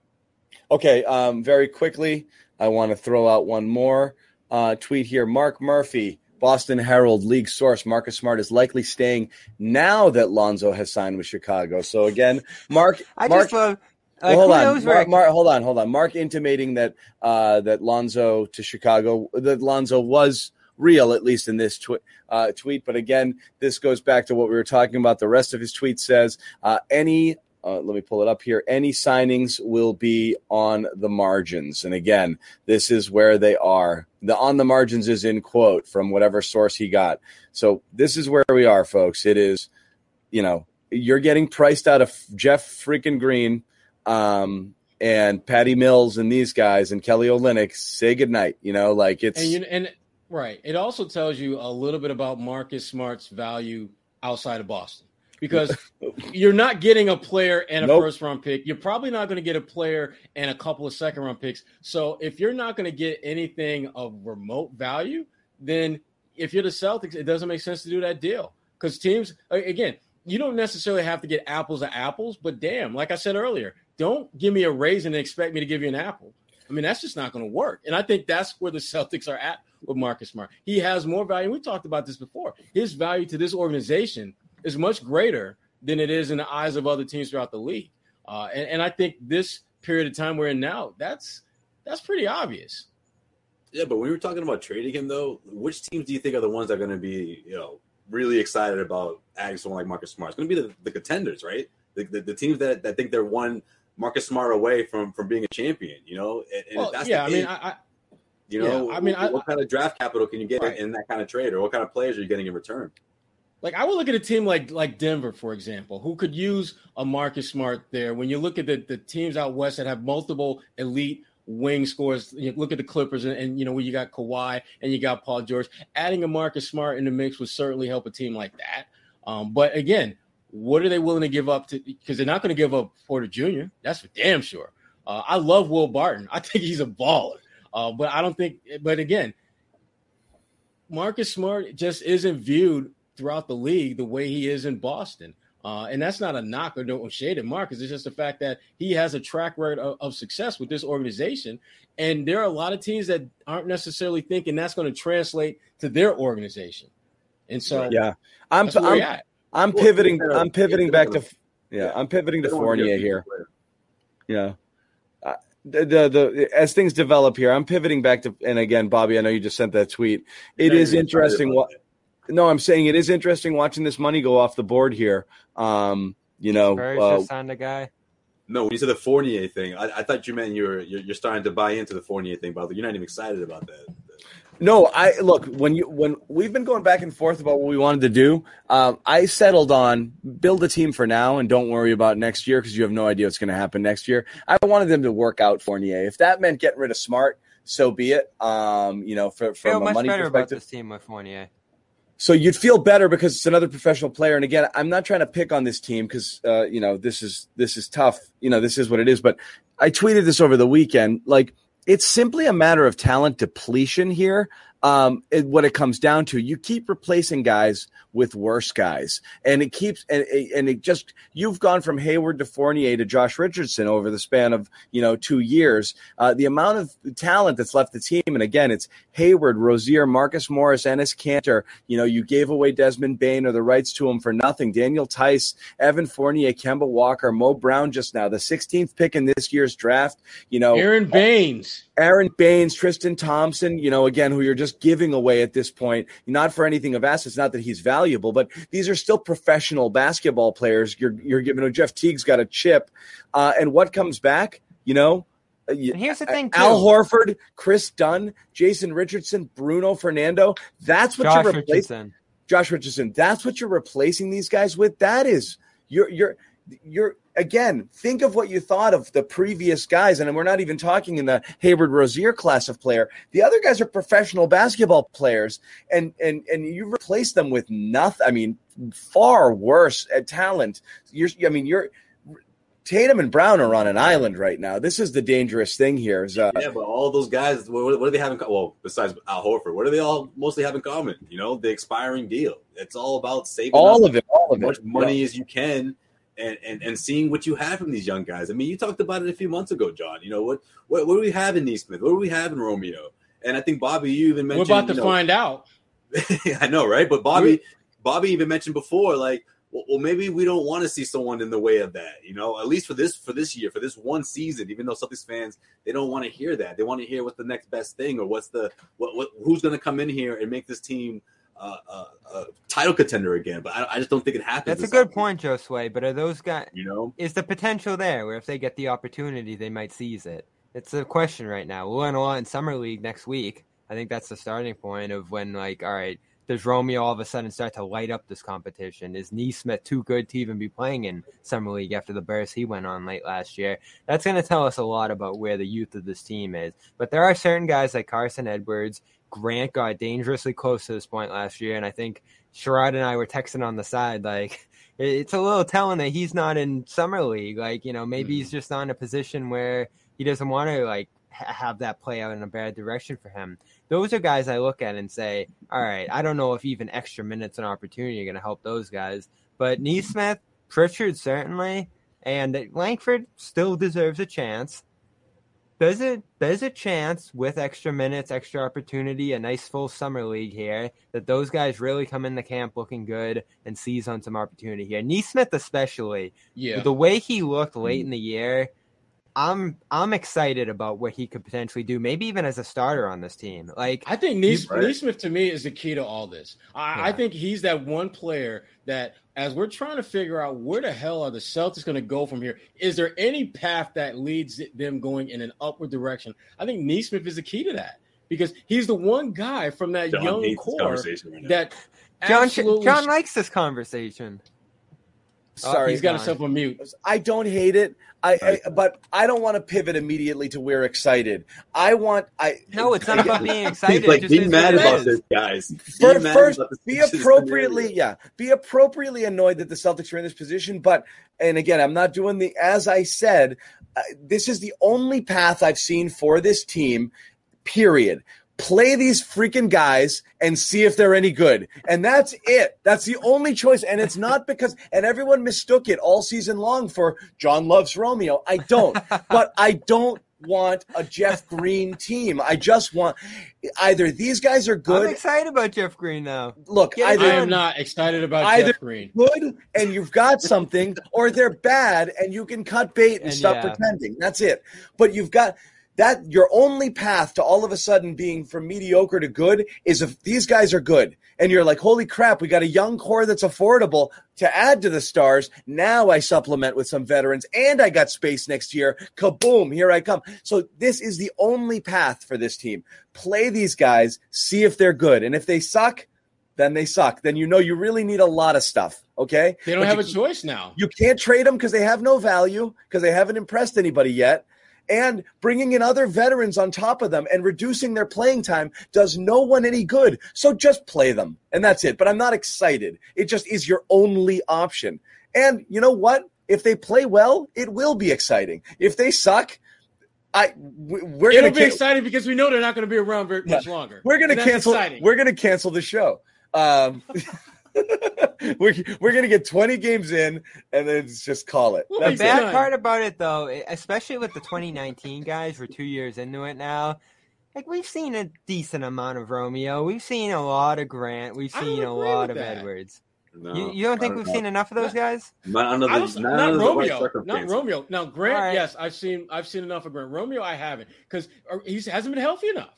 Okay, um, very quickly, I want to throw out one more uh, tweet here. Mark Murphy, Boston Herald, league source. Marcus Smart is likely staying now that Lonzo has signed with Chicago. So, again, Mark – I Mark, just love – Like, well, hold on, Mark, Mark, hold on, hold on. Mark intimating that uh, that Lonzo to Chicago, that Lonzo was real, at least in this tw- uh, tweet. But again, this goes back to what we were talking about. The rest of his tweet says, uh, any, uh, let me pull it up here, any signings will be on the margins. And again, this is where they are. The on the margins is in quote from whatever source he got. So this is where we are, folks. It is, you know, you're getting priced out of Jeff freaking Green. Um and Patty Mills and these guys and Kelly Olynyk, say goodnight. You know, like it's and, you, and right. It also tells you a little bit about Marcus Smart's value outside of Boston because you're not getting a player and a nope. first round pick. You're probably not going to get a player and a couple of second round picks. So if you're not going to get anything of remote value, then if you're the Celtics, it doesn't make sense to do that deal because teams again, you don't necessarily have to get apples to apples, but damn, like I said earlier. Don't give me a raisin and expect me to give you an apple. I mean, that's just not going to work. And I think that's where the Celtics are at with Marcus Smart. He has more value. We talked about this before. His value to this organization is much greater than it is in the eyes of other teams throughout the league. Uh, and, and I think this period of time we're in now, that's that's pretty obvious. Yeah, but when we were talking about trading him, though, which teams do you think are the ones that are going to be, you know, really excited about adding someone like Marcus Smart? It's going to be the, the contenders, right? The, the, the teams that, that think they're one – Marcus Smart away from, from being a champion, you know? And, and well, if that's yeah, the case, I mean, I, I, you know, yeah, I mean, what, I, what kind of draft capital can you get right. in that kind of trade or what kind of players are you getting in return? Like, I would look at a team like like Denver, for example, who could use a Marcus Smart there. When you look at the, the teams out west that have multiple elite wing scores, you look at the Clippers and, and, you know, where you got Kawhi and you got Paul George. Adding a Marcus Smart in the mix would certainly help a team like that. Um, but, again, what are they willing to give up to? Because they're not going to give up Porter Junior That's for damn sure. Uh, I love Will Barton. I think he's a baller. Uh, but I don't think – but, again, Marcus Smart just isn't viewed throughout the league the way he is in Boston. Uh, and that's not a knock or no shade at Marcus. It's just the fact that he has a track record of, of success with this organization. And there are a lot of teams that aren't necessarily thinking that's going to translate to their organization. And so yeah, I'm, that's where I'm, we're at. I'm pivoting. I'm pivoting back to yeah. I'm pivoting to Fournier here. Yeah, uh, the, the the as things develop here, I'm pivoting back to. And again, Bobby, I know you just sent that tweet. It is interesting. What? No, I'm saying it is interesting watching this money go off the board here. Um, you know, uh, signed a guy. No, when you said the Fournier thing, I, I thought you meant you were you're, you're starting to buy into the Fournier thing, but you're not even excited about that. No, I look when you when we've been going back and forth about what we wanted to do. Um, I settled on build a team for now and don't worry about next year because you have no idea what's going to happen next year. I wanted them to work out Fournier. If that meant getting rid of Smart, so be it. Um, you know, for, from a money perspective, I feel much better about this team with Fournier. So you'd feel better because it's another professional player. And again, I'm not trying to pick on this team because uh, you know this is this is tough. You know, this is what it is. But I tweeted this over the weekend, like. It's simply a matter of talent depletion here. Um, it, what it comes down to, you keep replacing guys with worse guys, and it keeps and, and it just you've gone from Hayward to Fournier to Josh Richardson over the span of you know two years. Uh, the amount of talent that's left the team, and again, it's Hayward, Rozier, Marcus Morris, Enes Kanter. You know, you gave away Desmond Bain or the rights to him for nothing. Daniel Theis, Evan Fournier, Kemba Walker, Mo Brown just now, the sixteenth pick in this year's draft. You know, Aaron Baines, Aaron Baines, Tristan Thompson. You know, again, who you're just just giving away at this point, not for anything of assets, not that he's valuable, but these are still professional basketball players. You're, you're giving, you know, Jeff Teague's got a chip. Uh, and what comes back, you know, and here's the thing, too. Al Horford, Chris Dunn, Jason Richardson, Bruno Fernando. That's what Josh you're replacing. Richardson. Josh Richardson. That's what you're replacing these guys with. That is you're you're you're again. Think of what you thought of the previous guys, and we're not even talking in the Hayward Rozier class of player. The other guys are professional basketball players, and and and you replace them with nothing. I mean, far worse at talent. You're. I mean, you're. Tatum and Brown are on an island right now. This is the dangerous thing here. Is, uh, yeah, but all those guys, what, what do they have in common? Well, besides Al Horford, what do they all mostly have in common? You know, the expiring deal. It's all about saving all of it, all of as much it. money yeah. as you can, and, and and seeing what you have from these young guys. I mean, you talked about it a few months ago, John. You know, what what, what do we have in Neesmith? What do we have in Romeo? And I think, Bobby, you even mentioned – We're about to you know, find out. I know, right? But Bobby, Bobby even mentioned before, like, well, maybe we don't want to see someone in the way of that, you know, at least for this for this year, for this one season, even though Celtics fans, they don't want to hear that. They want to hear what's the next best thing or what's the what, what who's going to come in here and make this team uh, uh, a title contender again. But I, I just don't think it happens. That's a good point, Josue. But are those guys, you know, is the potential there where if they get the opportunity, they might seize it? It's a question right now. We'll learn a lot in Summer League next week. I think that's the starting point of when, like, all right, does Romeo all of a sudden start to light up this competition? Is Neesmith too good to even be playing in Summer League after the burst he went on late last year? That's going to tell us a lot about where the youth of this team is. But there are certain guys like Carson Edwards. Grant got dangerously close to this point last year, and I think Sherrod and I were texting on the side, like, it's a little telling that he's not in Summer League. Like, you know, maybe mm-hmm. he's just not in a position where he doesn't want to, like, have that play out in a bad direction for him. Those are guys I look at and say, all right, I don't know if even extra minutes and opportunity are going to help those guys. But Neesmith, Pritchard certainly, and Langford still deserves a chance. There's a, there's a chance with extra minutes, extra opportunity, a nice full Summer League here, that those guys really come into camp looking good and seize on some opportunity here. Neesmith especially, yeah. the way he looked late in the year, I'm I'm excited about what he could potentially do, maybe even as a starter on this team. Like, I think Nees- right. Neesmith, to me, is the key to all this. I, yeah. I think he's that one player that, as we're trying to figure out where the hell are the Celtics going to go from here, is there any path that leads them going in an upward direction? I think Neesmith is the key to that because he's the one guy from that John young core right that John, absolutely... John likes this conversation. Sorry, oh, he's got John. himself on mute. I don't hate it. I, I but I don't want to pivot immediately to we're excited. I want I no, it's not about being excited. Like, be mad about this, guys. First, be, first, be appropriately, yeah, be appropriately annoyed that the Celtics are in this position. But and again, I'm not doing the as I said. Uh, this is the only path I've seen for this team. Period. Play these freaking guys and see if they're any good. And that's it. That's the only choice. And it's not because – and everyone mistook it all season long for John loves Romeo. I don't. But I don't want a Jeff Green team. I just want either these guys are good. I'm excited about Jeff Green now. Look, either, I am not excited about Jeff Green. Good and you've got something or they're bad and you can cut bait and, and stop yeah. pretending. That's it. But you've got – that your only path to all of a sudden being from mediocre to good is if these guys are good. And you're like, holy crap, we got a young core that's affordable to add to the stars. Now I supplement with some veterans and I got space next year. Kaboom, here I come. So this is the only path for this team. Play these guys, see if they're good. And if they suck, then they suck. Then you know you really need a lot of stuff, okay? They don't but have you, a choice now. You can't trade them because they have no value, because they haven't impressed anybody yet. And bringing in other veterans on top of them and reducing their playing time does no one any good. So just play them, and that's it. But I'm not excited. It just is your only option. And you know what? If they play well, it will be exciting. If they suck, I we're it'll be ca- exciting because we know they're not going to be around very much yeah. longer. We're going to cancel. Exciting. We're going to cancel the show. Um, we're we're gonna get twenty games in and then just call it. That's the bad it. part about it, though, especially with the twenty nineteen guys, we're two years into it now. Like, we've seen a decent amount of Romeo, we've seen a lot of Grant, we've seen a lot of that. Edwards. No, you, you don't think don't we've know. seen enough of those guys? Not, not, not, not Romeo. Not Romeo. Now Grant, right. yes, I've seen I've seen enough of Grant. Romeo, I haven't because he hasn't been healthy enough.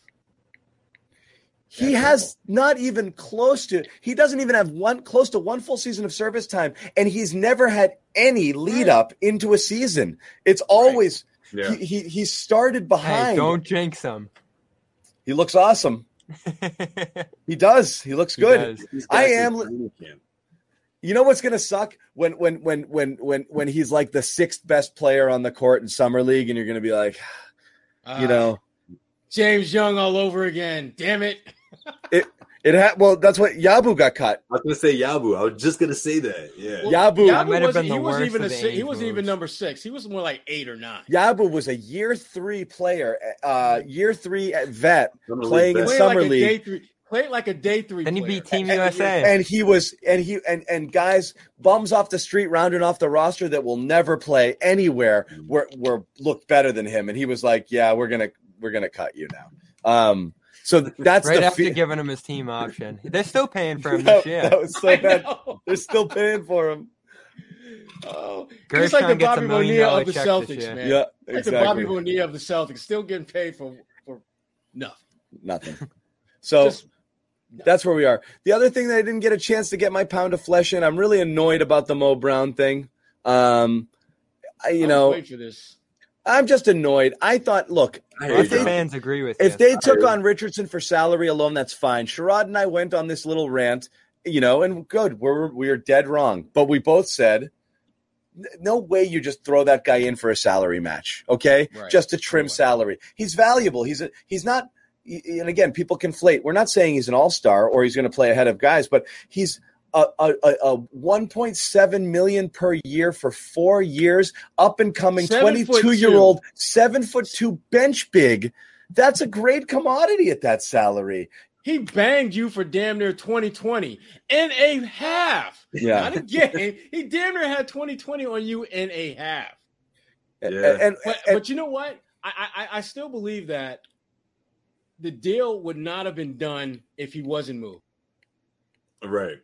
He That's has cool. not even close to, he doesn't even have one close to one full season of service time, and he's never had any lead up into a season. It's always, right. yeah. he, he he started behind. Hey, don't jinx him. He looks awesome. He does. He looks good. He I am. You know what's going to suck when, when, when, when, when, when he's like the sixth best player on the court in summer league, and you're going to be like, uh, you know, James Young all over again. Damn it. It it ha- well, that's what Yabu got cut. I was gonna say Yabu. I was just gonna say that. Yeah, well, Yabu. Yabu wasn't, he wasn't even a si- he wasn't even number six. He was more like eight or nine. Yabu was a year three player, uh, year three vet summer playing league, in played summer like league. Three, played like a day three. Then he beat Team and, U S A, and he was and he and and guys bums off the street, rounding off the roster that will never play anywhere, were were looked better than him, and he was like, yeah, we're gonna we're gonna cut you now. Um, So that's right the after fe- giving him his team option. They're still paying for him that, this year. That was so I bad. Know. They're still paying for him. Oh, it's like the Bobby Bonilla of the Celtics, man. Yeah, exactly. It's like the Bobby Bonilla of the Celtics, still getting paid for for nothing. Nothing. So Just, no. that's where we are. The other thing that I didn't get a chance to get my pound of flesh in, I'm really annoyed about the Mo Brown thing. Um, I, you I know, wait for this. I'm just annoyed. I thought, look, if the fans agree with you. If they took on Richardson for salary alone, that's fine. Sherrod and I went on this little rant, you know, and good, we're we're dead wrong. But we both said, no way you just throw that guy in for a salary match, okay? Right. Just to trim salary. He's valuable. He's a, he's not, and again, people conflate. We're not saying he's an all-star or he's going to play ahead of guys, but he's A, a, a one point seven million dollars per year for four years, up and coming twenty-two year old, seven foot two bench big. That's a great commodity at that salary. He banged you for damn near twenty twenty in a half. Yeah, not a game. He damn near had twenty twenty on you in a half. Yeah. And, and, but, and but you know what? I, I I still believe that the deal would not have been done if he wasn't moved. Right.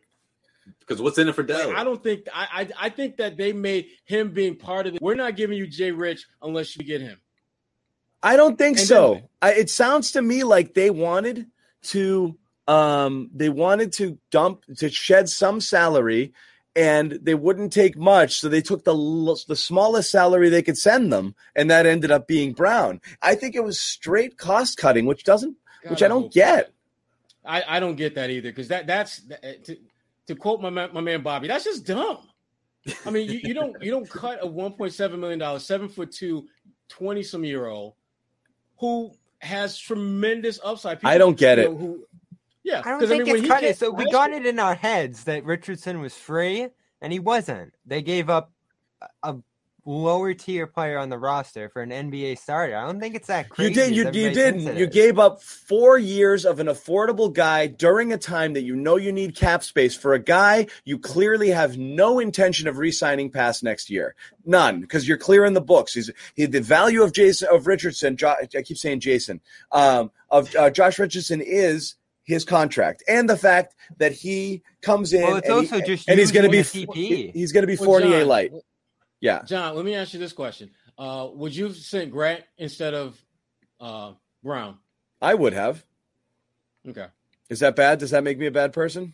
Because what's in it for Dallas? I don't think I, I I think that they made him being part of it. We're not giving you Jay Rich unless you get him. I don't think and so. Then, I, it sounds to me like they wanted to um they wanted to dump to shed some salary, and they wouldn't take much, so they took the the smallest salary they could send them, and that ended up being Brown. I think it was straight cost cutting, which doesn't God, which I don't I get. I, I don't get that either because that that's. That, to, To quote my my man Bobby, that's just dumb. I mean, you, you don't you don't cut a one point seven million dollars, seven foot two, twenty some year old who has tremendous upside. People, I don't get you know, it. Who, yeah, I don't think I mean, it's cut. So we got it in our heads that Richardson was free, and he wasn't. They gave up a lower tier player on the roster for an N B A starter. I don't think it's that crazy. You did. You, you didn't. You gave up four years of an affordable guy during a time that you know you need cap space for a guy you clearly have no intention of re-signing past next year. None, because you're clear in the books. He's he, the value of Jason of Richardson. Jo, I keep saying Jason um, of uh, Josh Richardson is his contract and the fact that he comes in well, it's and, also he, just and he's going to be T P. He's going to be well, Fournier John, light. Yeah, John. Let me ask you this question: uh, would you have sent Grant instead of uh, Brown? I would have. Okay. Is that bad? Does that make me a bad person?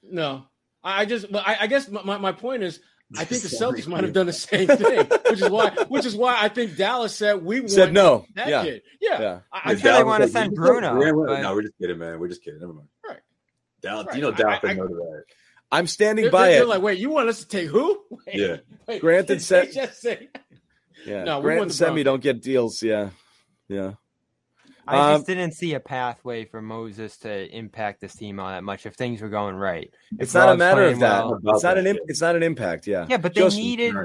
No, I just. I, I guess my, my point is, I think the Celtics might have done the same thing, which is why, which is why I think Dallas said we want said no. That yeah. kid. Yeah. yeah. I, I really want to send Bruno. We're, but... No, we're just kidding, man. We're just kidding. Never mind. Right. Dallas, right. You know Dallas would know that. I'm standing they're, by they're it. They're like, wait, you want us to take who? Wait, yeah. Wait, Grant and Semi. yeah. No, Grant and Semi don't get deals. Yeah. Yeah. I um, just didn't see a pathway for Moses to impact this team all that much if things were going right. If it's not a matter of that. Well, it's not an Im- it's not an impact. Yeah. Yeah, but they Just needed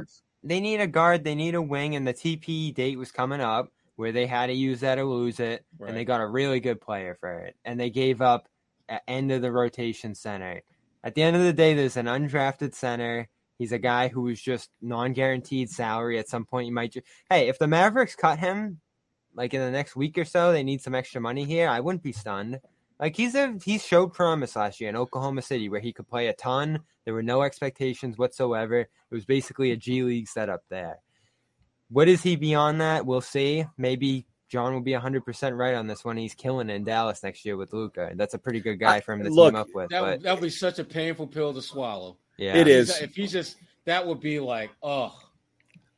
they need a guard, they need a wing, and the T P E date was coming up where they had to use that or lose it, right. And they got a really good player for it, and they gave up at end of the rotation center. At the end of the day, there's an undrafted center. He's a guy who is just non-guaranteed salary. At some point, you might just – hey, if the Mavericks cut him, like in the next week or so, they need some extra money here, I wouldn't be stunned. Like he's a he showed promise last year in Oklahoma City where he could play a ton. There were no expectations whatsoever. It was basically a G League setup there. What is he beyond that? We'll see. Maybe John will be one hundred percent right on this one. He's killing it in Dallas next year with Luka. That's a pretty good guy for him to Look, team up with. That would, that would be such a painful pill to swallow. Yeah, it is. If he's just that would be like, oh.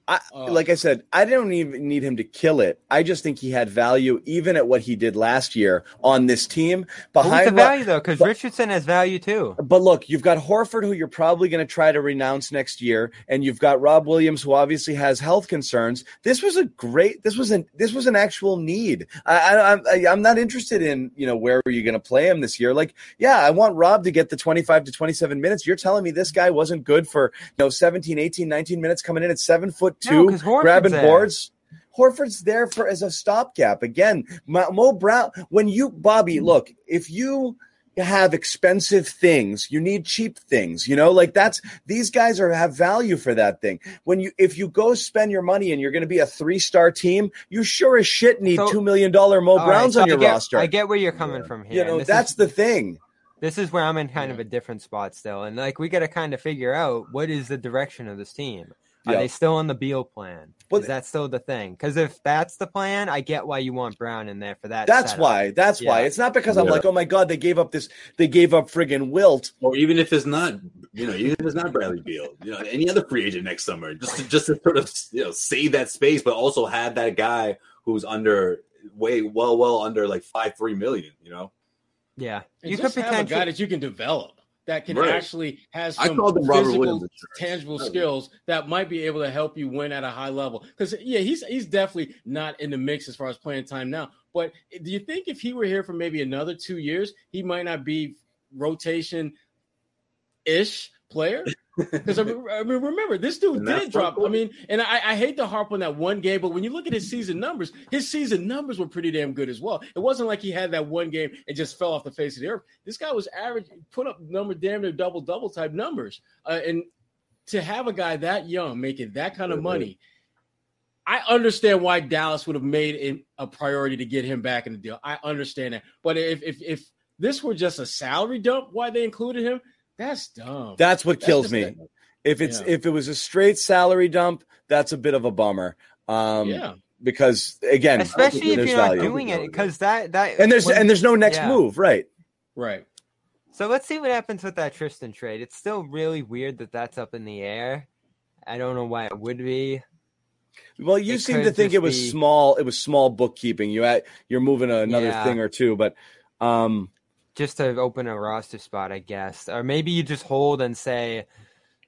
I, oh. Like I said, I don't even need him to kill it. I just think he had value even at what he did last year on this team. Behind the value, though, because Richardson has value, too. But look, you've got Horford, who you're probably going to try to renounce next year. And you've got Rob Williams, who obviously has health concerns. This was a great this was an this was an actual need. I, I, I, I'm not interested in, you know, where are you going to play him this year? Like, yeah, I want Rob to get the twenty-five to twenty-seven minutes. You're telling me this guy wasn't good for, you know, seventeen, eighteen, nineteen minutes coming in at seven foot two, no, grabbing there. boards. Horford's there for as a stopgap. Again, Mo Brown, when you, Bobby, look, if you have expensive things, you need cheap things, you know, like that's, these guys are have value for that thing. When you, if you go spend your money and you're going to be a three-star team, you sure as shit need so, two million dollars Mo Browns right, so on your I get, roster. I get where you're coming yeah. from here. You know, that's is, the thing. This is where I'm in kind yeah. of a different spot still. And like, we got to kind of figure out what is the direction of this team. Are yeah. they still on the Beal plan? Is that still the thing? Because if that's the plan, I get why you want Brown in there for that. That's setup. why. That's yeah. why. It's not because I'm yeah. like, oh my God, they gave up this. They gave up friggin' Wilt. Or even if it's not, you know, even if it's not Bradley Beal, you know, any other free agent next summer, just to, just to sort of, you know, save that space, but also have that guy who's under way well, well under like five, three million. You know. Yeah, and you just could have potentially- a guy that you can develop. That can right. actually has some physical, tangible oh, skills that might be able to help you win at a high level. Because, yeah, he's he's definitely not in the mix as far as playing time now. But do you think if he were here for maybe another two years, he might not be rotation-ish player? Because, I, mean, I mean, remember, this dude did drop. Cool. I mean, and I, I hate to harp on that one game, but when you look at his season numbers, his season numbers were pretty damn good as well. It wasn't like he had that one game and just fell off the face of the earth. This guy was average, put up number damn near double-double type numbers. Uh, and to have a guy that young making that kind of mm-hmm. money, I understand why Dallas would have made it a priority to get him back in the deal. I understand that. But if if if this were just a salary dump, why they included him, that's dumb. That's what that's kills me. That. If it's yeah. if it was a straight salary dump, that's a bit of a bummer. Um, yeah. Because again, especially if you're not value. doing it, because that that and there's when, and there's no next yeah. move, right? Right. So let's see what happens with that Tristan trade. It's still really weird that that's up in the air. I don't know why it would be. Well, you it seem to think it was be... small. It was small bookkeeping. You at you're moving another yeah. thing or two, but. Um, Just to open a roster spot, I guess. Or maybe you just hold and say,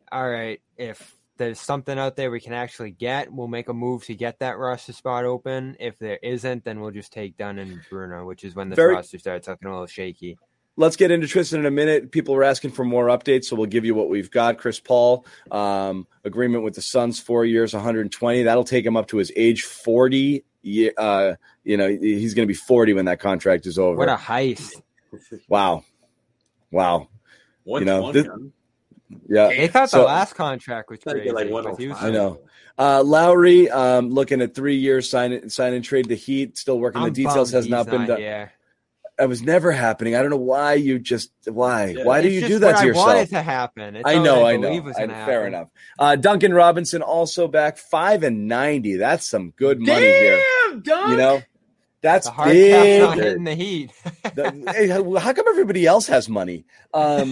all right, if there's something out there we can actually get, we'll make a move to get that roster spot open. If there isn't, then we'll just take Dunn and Bruno, which is when the Very- roster starts looking a little shaky. Let's get into Tristan in a minute. People are asking for more updates, so we'll give you what we've got. Chris Paul, um, agreement with the Suns, four years, one hundred twenty. That'll take him up to his age forty. Uh, you know, he's going to be forty when that contract is over. What a heist. Wow. Wow. One, you know, this, yeah. They thought so, the last contract was crazy. Like I know. Uh, Lowry, um, looking at three years sign, sign and trade the Heat, still working I'm the details, has not been done. Yeah. It was never happening. I don't know why you just why yeah, why do you do that to I yourself? I want it to happen. It's I know, I, I know. I, fair enough. Uh, Duncan Robinson also back five and ninety. That's some good Damn, money here. Dunk! You know. That's the big. Not hitting the Heat. the, how come everybody else has money? Um,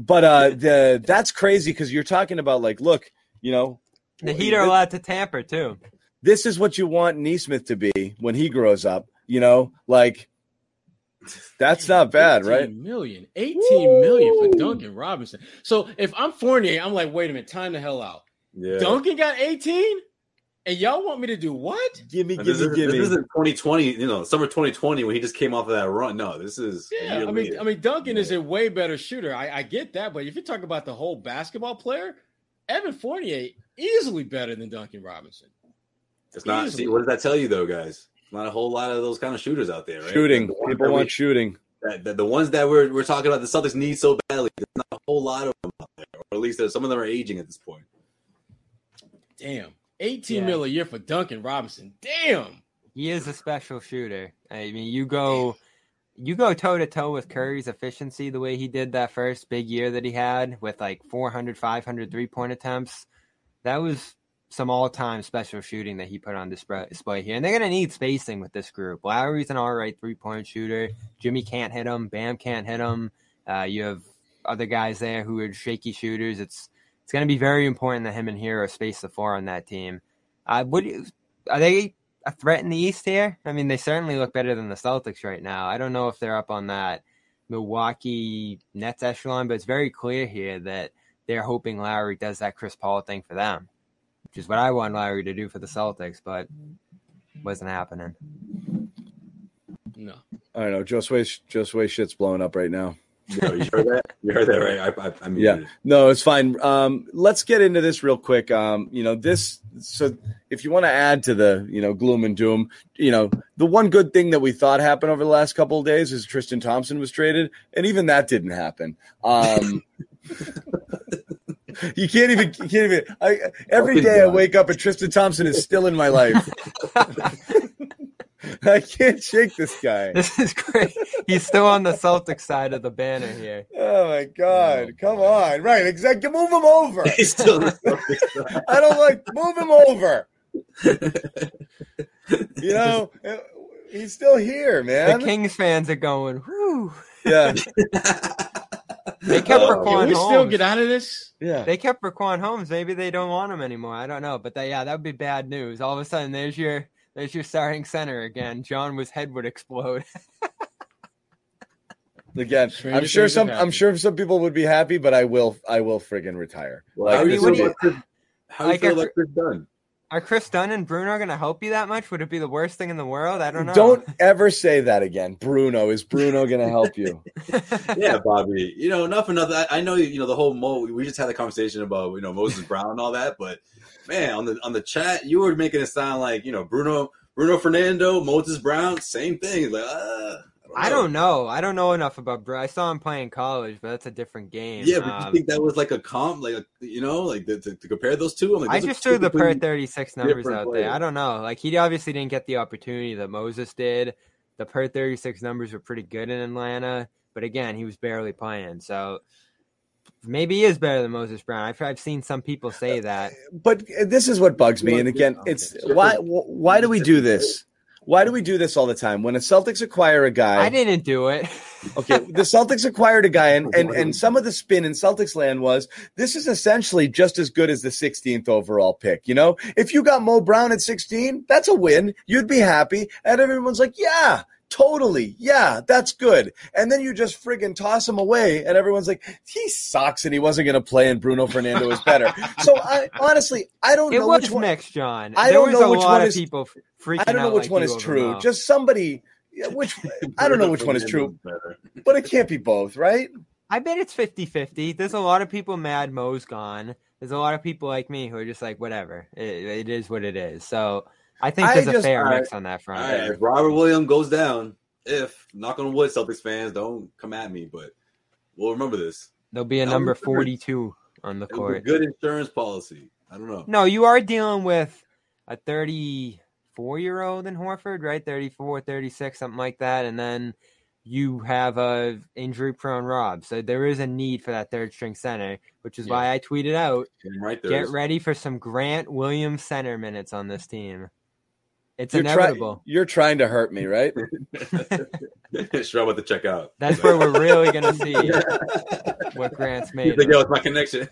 but uh, the that's crazy because you're talking about like, look, you know, the Heat are allowed to tamper too. This is what you want Neesmith to be when he grows up. You know, like that's not bad, right? Million, eighteen Woo! Million for Duncan Robinson. So if I'm Fournier, I'm like, wait a minute, time the hell out. Yeah. Duncan got eighteen. And y'all want me to do what? Gimme, gimme, gimme. This isn't twenty twenty, you know, summer twenty twenty when he just came off of that run. No, this is. Yeah, I mean, I mean, Duncan yeah. is a way better shooter. I, I get that, but if you talk about the whole basketball player, Evan Fournier easily better than Duncan Robinson. It's not. See, what does that tell you, though, guys? Not a whole lot of those kind of shooters out there, right? Shooting. The People want we, shooting. That, that, the ones that we're we're talking about, the Celtics need so badly. There's not a whole lot of them out there, or at least some of them are aging at this point. Damn. eighteen yeah. mil a year for Duncan Robinson. Damn. He is a special shooter. I mean, you go you go toe-to-toe with Curry's efficiency the way he did that first big year that he had with like four hundred, five hundred three-point attempts. That was some all-time special shooting that he put on display here. And they're going to need spacing with this group. Lowry's an all-right three-point shooter. Jimmy can't hit him. Bam can't hit him. Uh, you have other guys there who are shaky shooters. It's it's going to be very important that him and Hero space the floor on that team. Uh, would you, are they a threat in the East here? I mean, they certainly look better than the Celtics right now. I don't know if they're up on that Milwaukee Nets echelon, but it's very clear here that they're hoping Lowry does that Chris Paul thing for them, which is what I want Lowry to do for the Celtics, but wasn't happening. No. I don't know. Josue, Josue shit's blowing up right now. No, you heard that? You heard that, right? I, I, I mean, yeah. No, it's fine. Um, let's get into this real quick. Um, you know, this – so if you want to add to the, you know, gloom and doom, you know, the one good thing that we thought happened over the last couple of days is Tristan Thompson was traded, and even that didn't happen. Um You can't even. You can't even. I, every day I wake up and Tristan Thompson is still in my life. I can't shake this guy. This is great. He's still on the Celtic side of the banner here. Oh my God! Oh, Come God. on, right? Exactly. Move him over. He's still. I don't like. Move him over. You know, he's still here, man. The Kings fans are going. Whoo. Yeah. They kept oh, Raquan Holmes. Can we still get out of this? Yeah. They kept Raquan Holmes. Maybe they don't want him anymore. I don't know. But that, yeah, that would be bad news. All of a sudden, there's your there's your starting center again. John was head would explode. Again, I'm sure some I'm sure some people would be happy, but I will I will friggin' retire. Well, like, I mean, what do you, Chris, how do you like feel like Chris Dunn? Are Chris Dunn and Bruno going to help you that much? Would it be the worst thing in the world? I don't know. Don't ever say that again. Bruno. Is Bruno going to help you? Yeah, Bobby. You know, enough enough. I, I know, you know, the whole Mo, we just had a conversation about, you know, Moses Brown and all that. But, man, on the on the chat, you were making it sound like, you know, Bruno Bruno Fernando, Moses Brown, same thing. Like, ah. I don't know. I don't know enough about Bruno. I saw him play in college, but that's a different game. Yeah, but um, you think that was like a comp, like, you know, like the, to, to compare those two? I'm like, those I just threw the per thirty-six numbers out players. there. I don't know. Like, he obviously didn't get the opportunity that Moses did. The per thirty-six numbers were pretty good in Atlanta, but again, he was barely playing. So maybe he is better than Moses Brown. I've, I've seen some people say that. But this is what bugs me. And again, it's why why do we do this? Why do we do this all the time? When the Celtics acquire a guy... I didn't do it. Okay, the Celtics acquired a guy, and, and, and some of the spin in Celtics land was, this is essentially just as good as the sixteenth overall pick, you know? If you got Mo Brown at sixteen, that's a win. You'd be happy. And everyone's like, yeah, totally, yeah, that's good. And then you just friggin' toss him away, and everyone's like, he sucks, and he wasn't going to play, and Bruno Fernando is better. So, I, honestly, I don't it know which one... It was mixed, John. I don't know which one is... people... I don't know which like one is true. Know. Just somebody, which I don't know which one is true, but it can't be both, right? I bet it's fifty-fifty. There's a lot of people mad Mo's gone. There's a lot of people like me who are just like, whatever. It, it is what it is. So I think there's I just, a fair right, mix on that front. Right, if Robert Williams goes down, if, knock on wood, Celtics fans, don't come at me, but we'll remember this. There'll be a that number forty-two on the court. Good insurance policy. I don't know. No, you are dealing with a thirty... four-year-old in Horford, right? thirty-four, thirty-six, something like that. And then you have a injury-prone Rob. So there is a need for that third-string center, which is yeah. why I tweeted out, right there, get ready for some Grant Williams center minutes on this team. It's you're inevitable. Try- you're trying to hurt me, right? Sure, I'm about to check out. That's where we're really going to see what Grant's made. You think that was my connection.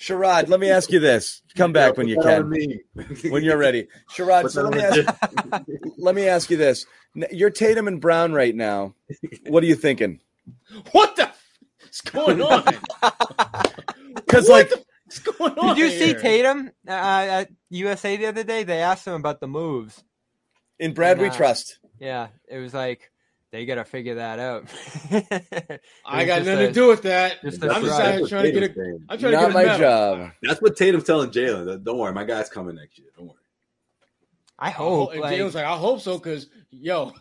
Sherrod, let me ask you this. Come back yeah, when you can, when you're ready. Sherrod, so let, me ask, let me ask you this. You're Tatum and Brown right now. What are you thinking? What the is going on? Because like, what's going on? Did you here? see Tatum uh, at U S A the other day? They asked him about the moves. In Brad, and, uh, we trust. Yeah, it was like, they got to figure that out. I got nothing a, to do with that. Just I'm just trying, trying to get it. I'm trying Not to get my job. That's what Tatum's telling Jaylen. Don't worry, my guy's coming next year. Don't worry. I hope. I hope like, Jaylen's like, I hope so, because yo,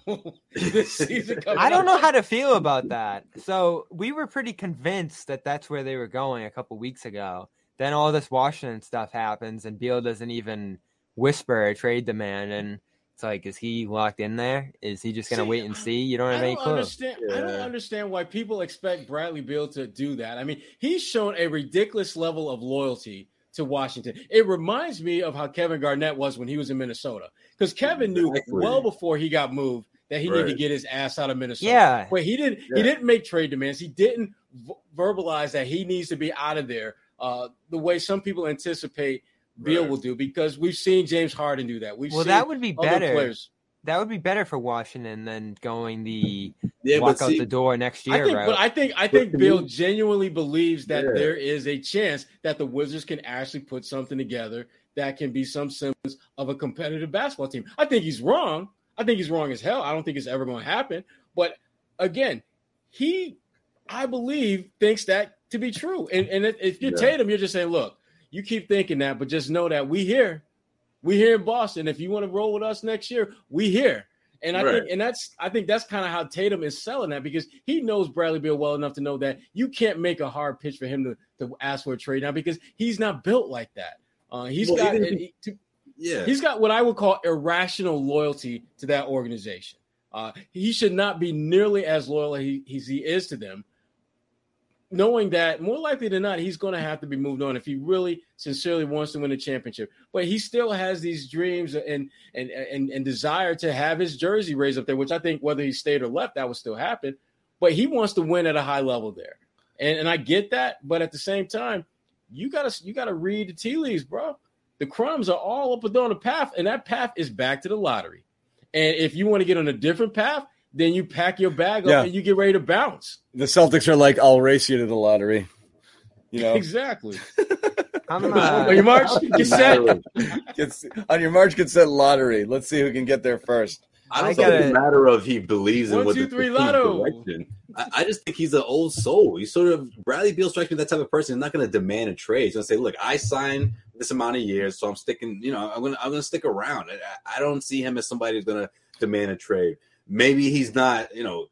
this season. I don't up. know how to feel about that. So we were pretty convinced that that's where they were going a couple weeks ago. Then all this Washington stuff happens, and Beal doesn't even whisper a trade demand, and It's like, is he locked in there? Is he just going to wait and see? You don't have I don't any clue. Understand, yeah. I don't understand why people expect Bradley Beal to do that. I mean, he's shown a ridiculous level of loyalty to Washington. It reminds me of how Kevin Garnett was when he was in Minnesota, because Kevin knew exactly. well before he got moved that he right. needed to get his ass out of Minnesota. Yeah, but he didn't. Yeah. He didn't make trade demands. He didn't v- verbalize that he needs to be out of there uh, the way some people anticipate Beal right. will do, because we've seen James Harden do that. We've well, seen that would be better. Players. That would be better for Washington than going the yeah, walk see, out the door next year. I think, right? But I think I think Beal genuinely believes that yeah. there is a chance that the Wizards can actually put something together that can be some semblance of a competitive basketball team. I think he's wrong. I think he's wrong as hell. I don't think it's ever going to happen. But again, he, I believe, thinks that to be true. And and if you're yeah. Tatum, you're just saying, look, you keep thinking that, but just know that we here, we here in Boston. If you want to roll with us next year, we here. And I right. think, and that's, I think that's kind of how Tatum is selling that, because he knows Bradley Beal well enough to know that you can't make a hard pitch for him to, to ask for a trade now, because he's not built like that. Uh, he's well, got, he, to, yeah, he's got what I would call irrational loyalty to that organization. Uh, he should not be nearly as loyal as he, as he is to them, knowing that more likely than not, he's going to have to be moved on if he really sincerely wants to win a championship. But he still has these dreams and and and, and desire to have his jersey raised up there, which I think whether he stayed or left, that would still happen. But he wants to win at a high level there. And and I get that. But at the same time, you got to you got to read the tea leaves, bro. The crumbs are all up and down the path, and that path is back to the lottery. And if you want to get on a different path, then you pack your bag up yeah. and you get ready to bounce. The Celtics are like, I'll race you to the lottery. You know exactly. I'm uh, on your march, get set. Get, on your march, get set. Lottery. Let's see who can get there first. I don't I think it's a matter of he believes in one, what two, three, lotto. I, I just think he's an old soul. He's sort of Bradley Beal strikes me that type of person. He's not going to demand a trade. He's going to say, "Look, I signed this amount of years, so I'm sticking. You know, I'm going I'm going to stick around." I, I don't see him as somebody who's going to demand a trade. Maybe he's not, you know,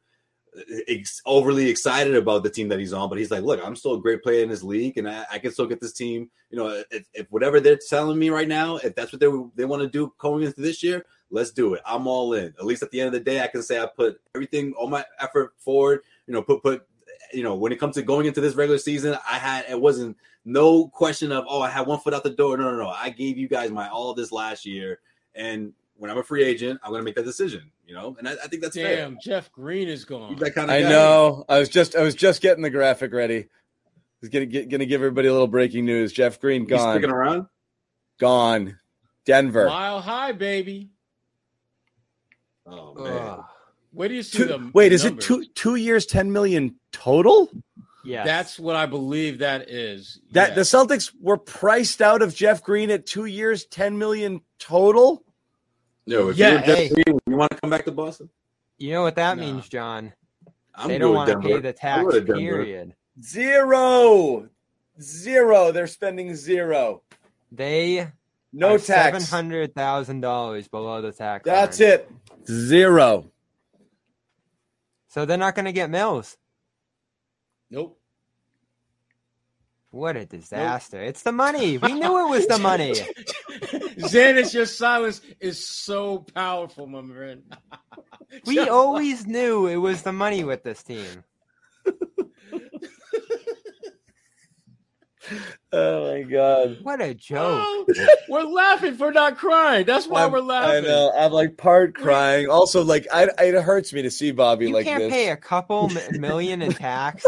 ex- overly excited about the team that he's on, but he's like, look, I'm still a great player in this league, and I, I can still get this team. You know, if, if whatever they're telling me right now, if that's what they they want to do going into this year, let's do it. I'm all in. At least at the end of the day, I can say I put everything, all my effort forward. You know, put put. You know, when it comes to going into this regular season, I had it wasn't no question of oh, I had one foot out the door. No, no, no. I gave you guys my all this last year, and when I'm a free agent, I'm going to make that decision, you know? And I, I think that's Damn, fair. Damn, Jeff Green is gone. He's that kind of I guy. know. I was just I was just getting the graphic ready. I was going to give everybody a little breaking news. Jeff Green, gone. He's sticking around? Gone. Denver. Mile high, baby. Oh, man. Uh, Where do you see two, them? Wait, the is numbers? it two two years, ten million dollars total? Yeah, that's what I believe that is. That yes. The Celtics were priced out of Jeff Green at two years, ten million dollars total? No, if yeah, you're hey. Green, you want to come back to Boston? You know what that no. means, John. I'm they don't want to pay the tax, period. Zero. Zero. They're spending zero. They no tax. seven hundred thousand dollars below the tax. That's line. it. Zero. So they're not going to get Mills. Nope. What a disaster. Nope. It's the money. We knew it was the money. Xanis, your silence is so powerful, my friend. We always knew it was the money with this team. Oh, my God. What a joke. Oh, we're laughing for not crying. That's why I'm, we're laughing. I know. I'm, like, part crying. Also, like, I, it hurts me to see Bobby you like this. You can't pay a couple million in tax.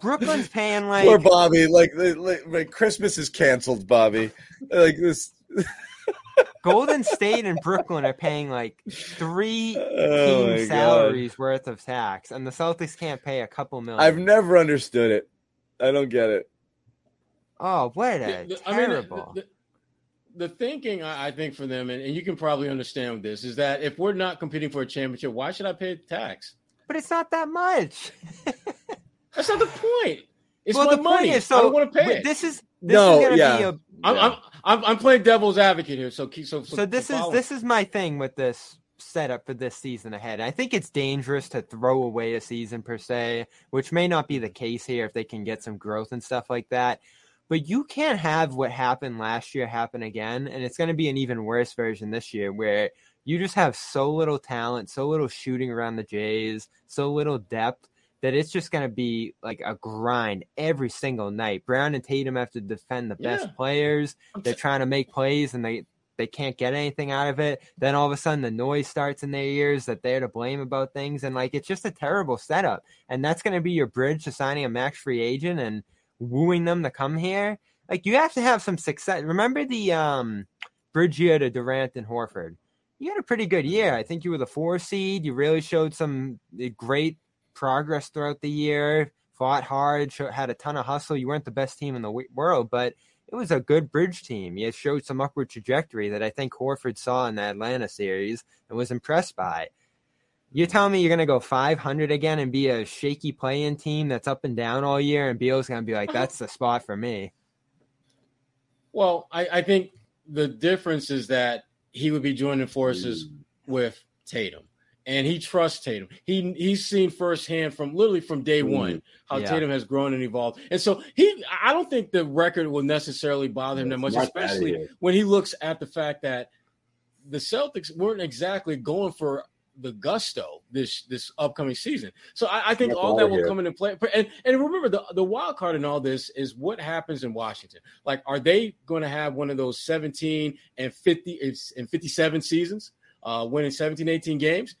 Brooklyn's paying like poor Bobby. Like, like, like Christmas is canceled, Bobby. Like this. Golden State and Brooklyn are paying like three oh team salaries God. worth of tax, and the Celtics can't pay a couple million. I've never understood it. I don't get it. Oh, what a the, the, terrible! I mean, the, the, the thinking I, I think for them, and, and you can probably understand this, is that if we're not competing for a championship, why should I pay tax? But it's not that much. That's not the point. It's well, my the money. Point is, so I don't want to pay it. This is this no, is gonna yeah. be a. I'm, yeah. I'm I'm I'm playing devil's advocate here, so keep so. So, so this so is follow. this is my thing with this setup for this season ahead. I think it's dangerous to throw away a season per se, which may not be the case here if they can get some growth and stuff like that. But you can't have what happened last year happen again, and it's going to be an even worse version this year where you just have so little talent, so little shooting around the Jays, so little depth that it's just going to be like a grind every single night. Brown and Tatum have to defend the yeah. best players. They're trying to make plays, and they, they can't get anything out of it. Then all of a sudden the noise starts in their ears that they're to blame about things. And like, it's just a terrible setup. And that's going to be your bridge to signing a max free agent and wooing them to come here. Like, you have to have some success. Remember the um, bridge year to Durant and Horford? You had a pretty good year. I think you were the four seed. You really showed some great progress throughout the year, fought hard, had a ton of hustle. You weren't the best team in the world, but it was a good bridge team. You showed some upward trajectory that I think Horford saw in the Atlanta series and was impressed by. You're telling me you're going to go five hundred again and be a shaky play-in team that's up and down all year, and Beal's going to be like, that's the spot for me? Well, I, I think the difference is that he would be joining forces with Tatum. And he trusts Tatum. He he's seen firsthand from literally from day one how yeah. Tatum has grown and evolved. And so he, I don't think the record will necessarily bother him that much, especially when he looks at the fact that the Celtics weren't exactly going for the gusto this this upcoming season. So I, I think all that will come into play. And and remember, the, the wild card in all this is what happens in Washington. Like, are they going to have one of those seventeen and fifty and fifty-seven seasons, uh, winning seventeen, eighteen games?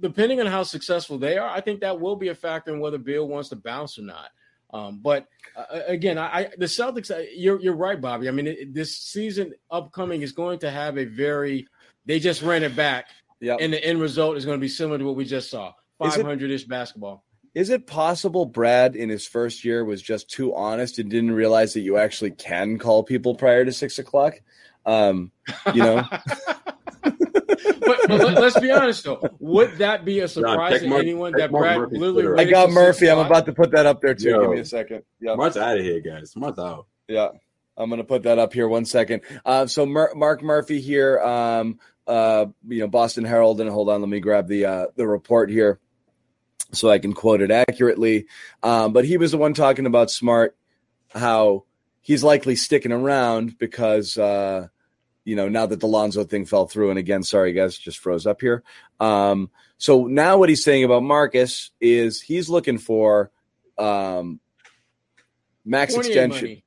Depending on how successful they are, I think that will be a factor in whether Beal wants to bounce or not. Um, but uh, again, I, I the Celtics, you're you're right, Bobby. I mean, it, this season upcoming is going to have a very they just ran it back, yep. and the end result is going to be similar to what we just saw, five hundred-ish basketball. Is it possible Brad in his first year was just too honest and didn't realize that you actually can call people prior to six o'clock? Um, you know. But, but let, let's be honest, though. Would that be a surprise no, to Mark, anyone that Brad Murphy's literally – I got Murphy. I'm about to put that up there, too. Yo, give me a second. Yep. Mark's out of here, guys. Mark's out. Yeah. I'm going to put that up here one second. Uh, so Mur- Mark Murphy here, um, uh, you know, Boston Herald. And hold on, let me grab the uh, the report here so I can quote it accurately. Um, but he was the one talking about Smart, how he's likely sticking around because uh, – you know, now that the Lonzo thing fell through, and again, sorry, guys, just froze up here. Um, so now what he's saying about Marcus is he's looking for um, max Fournier extension, money.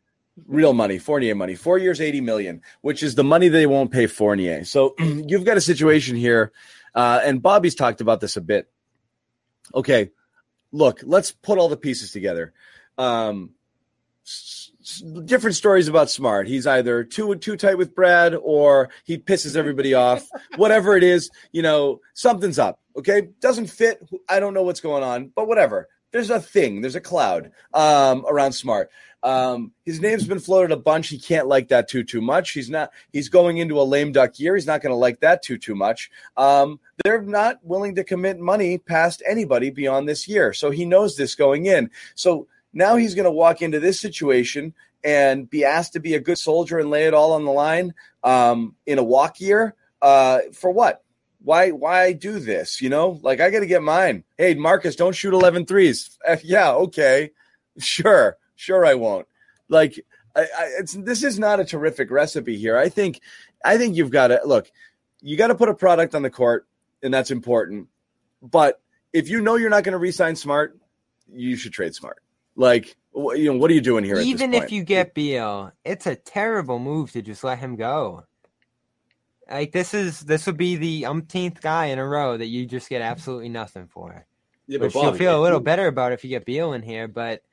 Real money, Fournier money, four years, eighty million dollars, which is the money they won't pay Fournier. So you've got a situation here, uh, and Bobby's talked about this a bit. Okay, look, let's put all the pieces together. Um different stories about Smart. He's either too too tight with Brad or he pisses everybody off. Whatever it is, you know, something's up, okay? Doesn't fit. I don't know what's going on, but whatever. There's a thing. There's a cloud um, around Smart. Um, his name's been floated a bunch. He can't like that too, too much. He's not. He's going into a lame duck year. He's not going to like that too, too much. Um, they're not willing to commit money past anybody beyond this year, so he knows this going in. So now he's going to walk into this situation and be asked to be a good soldier and lay it all on the line um, in a walk year. Uh, for what? Why Why do this? You know, like, I got to get mine. Hey, Marcus, don't shoot eleven threes. Uh, yeah, okay. Sure. Sure I won't. Like, I, I, it's, this is not a terrific recipe here. I think I think you've got to – look, you got to put a product on the court, and that's important. But if you know you're not going to re-sign Smart, you should trade Smart. Like, you know, what are you doing here? Even if you get Beal, it's a terrible move to just let him go. Like, this is this would be the umpteenth guy in a row that you just get absolutely nothing for. Yeah, but you'll feel a little better about if you get Beal in here. But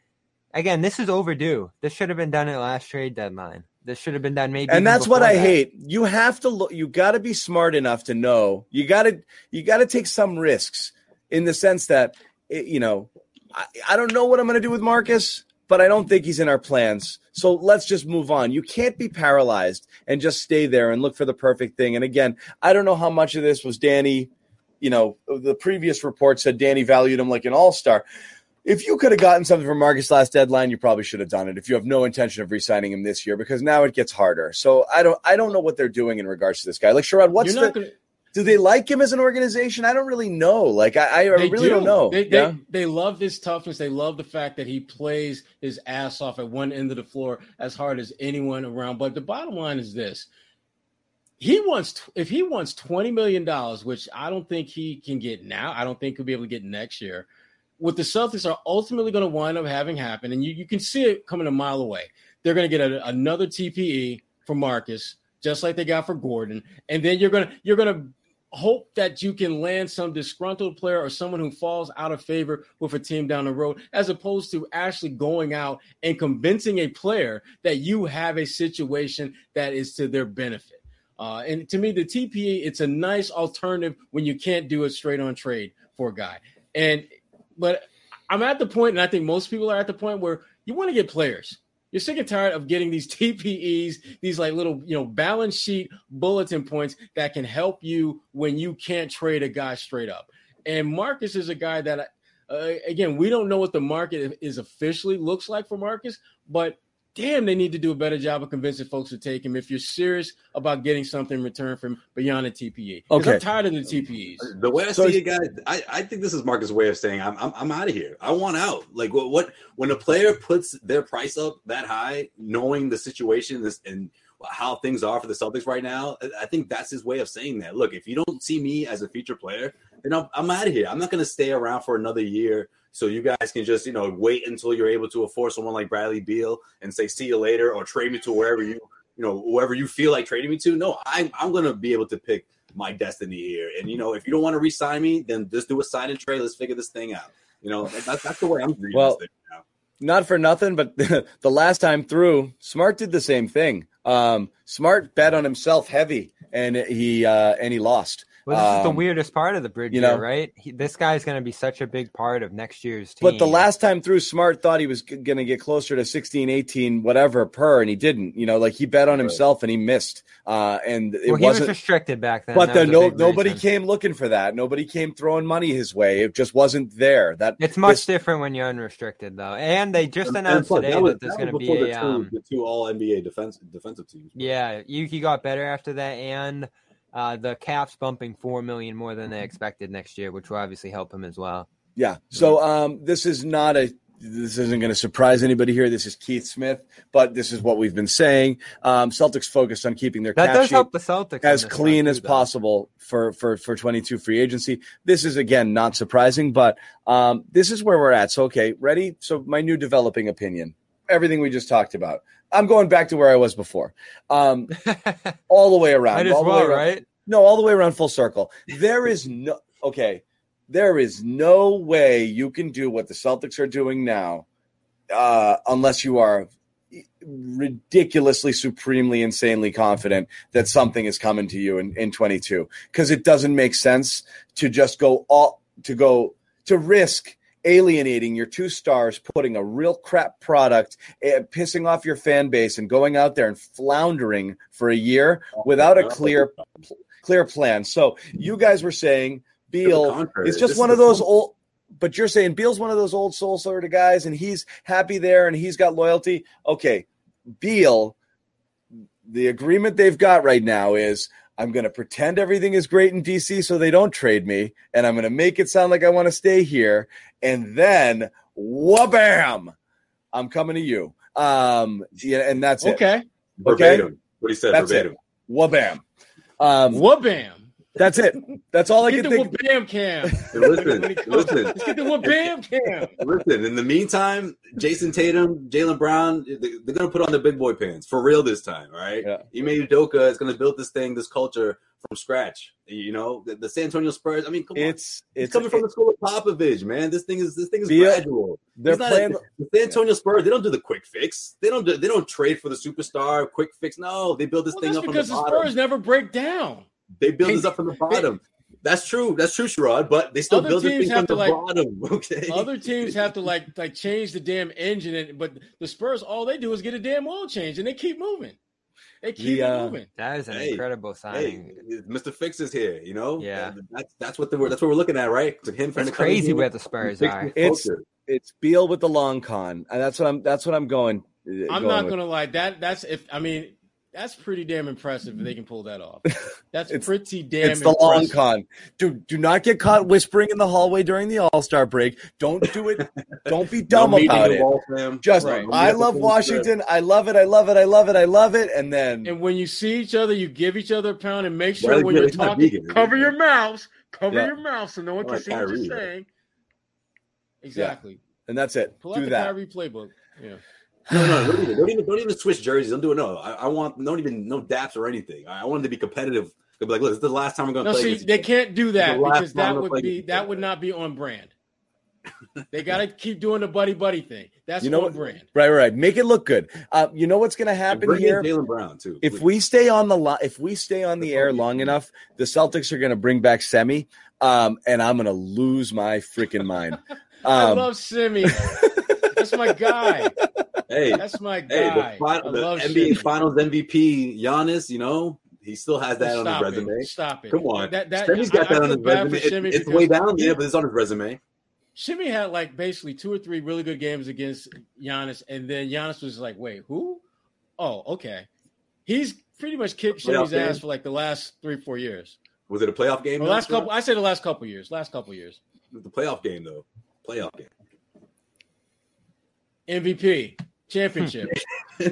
again, this is overdue. This should have been done at last trade deadline. This should have been done maybe. And that's what I hate. You have to look. You got to be smart enough to know. You got to you got to take some risks in the sense that it, you know. I don't know what I'm going to do with Marcus, but I don't think he's in our plans. So let's just move on. You can't be paralyzed and just stay there and look for the perfect thing. And again, I don't know how much of this was Danny. You know, the previous report said Danny valued him like an all-star. If you could have gotten something from Marcus last deadline, you probably should have done it if you have no intention of re-signing him this year, because now it gets harder. So I don't I don't know what they're doing in regards to this guy. Like, Sherrod, what's the – Do they like him as an organization? I don't really know. Like, I, I really do. don't know. They, yeah? they, they love his toughness. They love the fact that he plays his ass off at one end of the floor as hard as anyone around. But the bottom line is this. He wants – if he wants twenty million dollars, which I don't think he can get now, I don't think he'll be able to get next year, what the Celtics are ultimately going to wind up having happen, and you, you can see it coming a mile away, they're going to get a, another T P E for Marcus, just like they got for Gordon, and then you're going to you're going to – hope that you can land some disgruntled player or someone who falls out of favor with a team down the road, as opposed to actually going out and convincing a player that you have a situation that is to their benefit. Uh, and to me, the T P E, it's a nice alternative when you can't do it straight on trade for a guy. And, but I'm at the point, and I think most people are at the point where you want to get players. You're sick and tired of getting these T P Es, these like little, you know, balance sheet bulletin points that can help you when you can't trade a guy straight up. And Marcus is a guy that, uh, again, we don't know what the market is officially looks like for Marcus, but damn, they need to do a better job of convincing folks to take him if you're serious about getting something in return from beyond a T P E. Okay. I'm tired of the T P Es. The way I so see it, guys, I, I think this is Marcus' way of saying I'm I'm, I'm out of here. I want out. Like what, what when a player puts their price up that high, knowing the situation this, and how things are for the Celtics right now, I think that's his way of saying that. Look, if you don't see me as a future player, then I'm, I'm out of here. I'm not going to stay around for another year. So you guys can just, you know, wait until you're able to afford someone like Bradley Beal and say, see you later, or trade me to wherever you, you know, wherever you feel like trading me to. No, I'm, I'm going to be able to pick my destiny here. And, you know, if you don't want to re-sign me, then just do a sign and trade. Let's figure this thing out. You know, that's, that's the way I'm reading well, this thing now. Not for nothing, but the last time through, Smart did the same thing. Um, Smart bet on himself heavy, and he uh, and he lost. Well, this is the um, weirdest part of the bridge, you know, year, right? He, this guy's going to be such a big part of next year's team. But the last time through, Smart thought he was g- going to get closer to sixteen, eighteen, whatever per, and he didn't. You know, like he bet on himself and he missed. Uh, and it well, he wasn't was restricted back then. But the, no, nobody reason. came looking for that. Nobody came throwing money his way. It just wasn't there. That it's much this, different when you're unrestricted, though. And they just announced today that, was, that there's going to be the a, two, um, the two All N B A defense, defensive teams. Yeah, Yuki got better after that, and. Uh, the cap's bumping four million dollars more than they expected next year, which will obviously help him as well. Yeah. So um, this is not a – this isn't going to surprise anybody here. This is Keith Smith, but this is what we've been saying. Um, Celtics focused on keeping their cap sheet help the Celtics as clean as possible for, for, for twenty-two free agency. This is, again, not surprising, but um, this is where we're at. So, okay, ready? So my new developing opinion, everything we just talked about. I'm going back to where I was before. Um, all the way around. Might as all well, the way around. Right? No, all the way around full circle. There is no – okay, there is no way you can do what the Celtics are doing now uh, unless you are ridiculously, supremely, insanely confident that something is coming to you in, in twenty-two, because it doesn't make sense to just go all – to go – to risk – alienating your two stars, putting a real crap product, uh, pissing off your fan base, and going out there and floundering for a year without a clear clear plan. So you guys were saying Beal is just one of those old, but you're saying Beal's one of those old soul sort of guys, and he's happy there, and he's got loyalty. Okay, Beal, the agreement they've got right now is I'm going to pretend everything is great in D C so they don't trade me, and I'm going to make it sound like I want to stay here, and then, wha-bam, I'm coming to you. Um, yeah, and that's it. Okay. Verbatim. Okay? What he said, that's verbatim. It. Wha-bam. Um, wha-bam. That's it. That's all I get can think. Get the wha-bam cam. listen, listen. Let's get the wha-bam cam. Listen, in the meantime, Jason Tatum, Jaylen Brown, they're going to put on the big boy pants for real this time, all right? Yeah. Ime Udoka is going to build this thing, this culture from scratch. You know, the, the San Antonio Spurs, I mean, come it's, on. It's, it's coming it, from the school of Popovich, man. This thing is this thing is Beal, gradual. They're playing, a, the San Antonio yeah. Spurs, they don't do the quick fix. They don't do, they don't trade for the superstar quick fix. No, they build this well, thing up from the bottom. That's because the Spurs never break down. They build this up from the bottom. That's true. That's true, Sherrod. But they still other build this thing from the like, bottom. Okay. Other teams have to like like change the damn engine, and, but the Spurs, all they do is get a damn oil change, and they keep moving. They keep the, uh, moving. That is an hey, incredible signing. Hey, Mister Fix is here. You know. Yeah. That's that's what the that's what we're looking at, right? To him, it's crazy where the Spurs are. It's it's Beal with the long con, and that's what I'm that's what I'm going. I'm going not going to lie. That that's if I mean. That's pretty damn impressive if they can pull that off. That's pretty damn it's impressive. It's the long con. Dude, do not get caught whispering in the hallway during the All-Star break. Don't do it. Don't be dumb no about it. Wall, Just, right. I love Washington. Trip. I love it. I love it. I love it. I love it. And then. And when you see each other, you give each other a pound and make sure well, when you're talking, vegan, cover your mouths. Cover yeah. your mouth so no one can see what you're saying. Exactly. Yeah. And that's it. Pull do out the that. Kyrie playbook. Yeah. No, no, don't even, don't even, don't even switch jerseys. Don't do it. No, I, I want, don't even, no daps or anything. I wanted to be competitive. Be like, look, this is the last time we're going to no, play. See, this they game. Can't do that because that would be, that game. Would not be on brand. They got to keep doing the buddy buddy thing. That's you know on what, brand. Right, right. Make it look good. Uh, you know what's going to happen bring here? Jaylen Brown too. If please. we stay on the lo- if we stay on the, the air funny. long enough, the Celtics are going to bring back Semi, um, and I'm going to lose my freaking mind. Um, I love Semi. That's my guy. Hey, that's my guy. Hey, the final, the N B A Finals M V P Giannis, you know, he still has that Stop on his resume. It. Stop it. Come on. That, that, Semi's got I, that I on his resume. It, it's way down there, yeah, but it's on his resume. Semi had like basically two or three really good games against Giannis, and then Giannis was like, wait, who? Oh, okay. He's pretty much kicked Semi's ass for like the last three, four years. Was it a playoff game? The last couple, I said the last couple years. Last couple years. The playoff game, though. Playoff game. M V P, championship,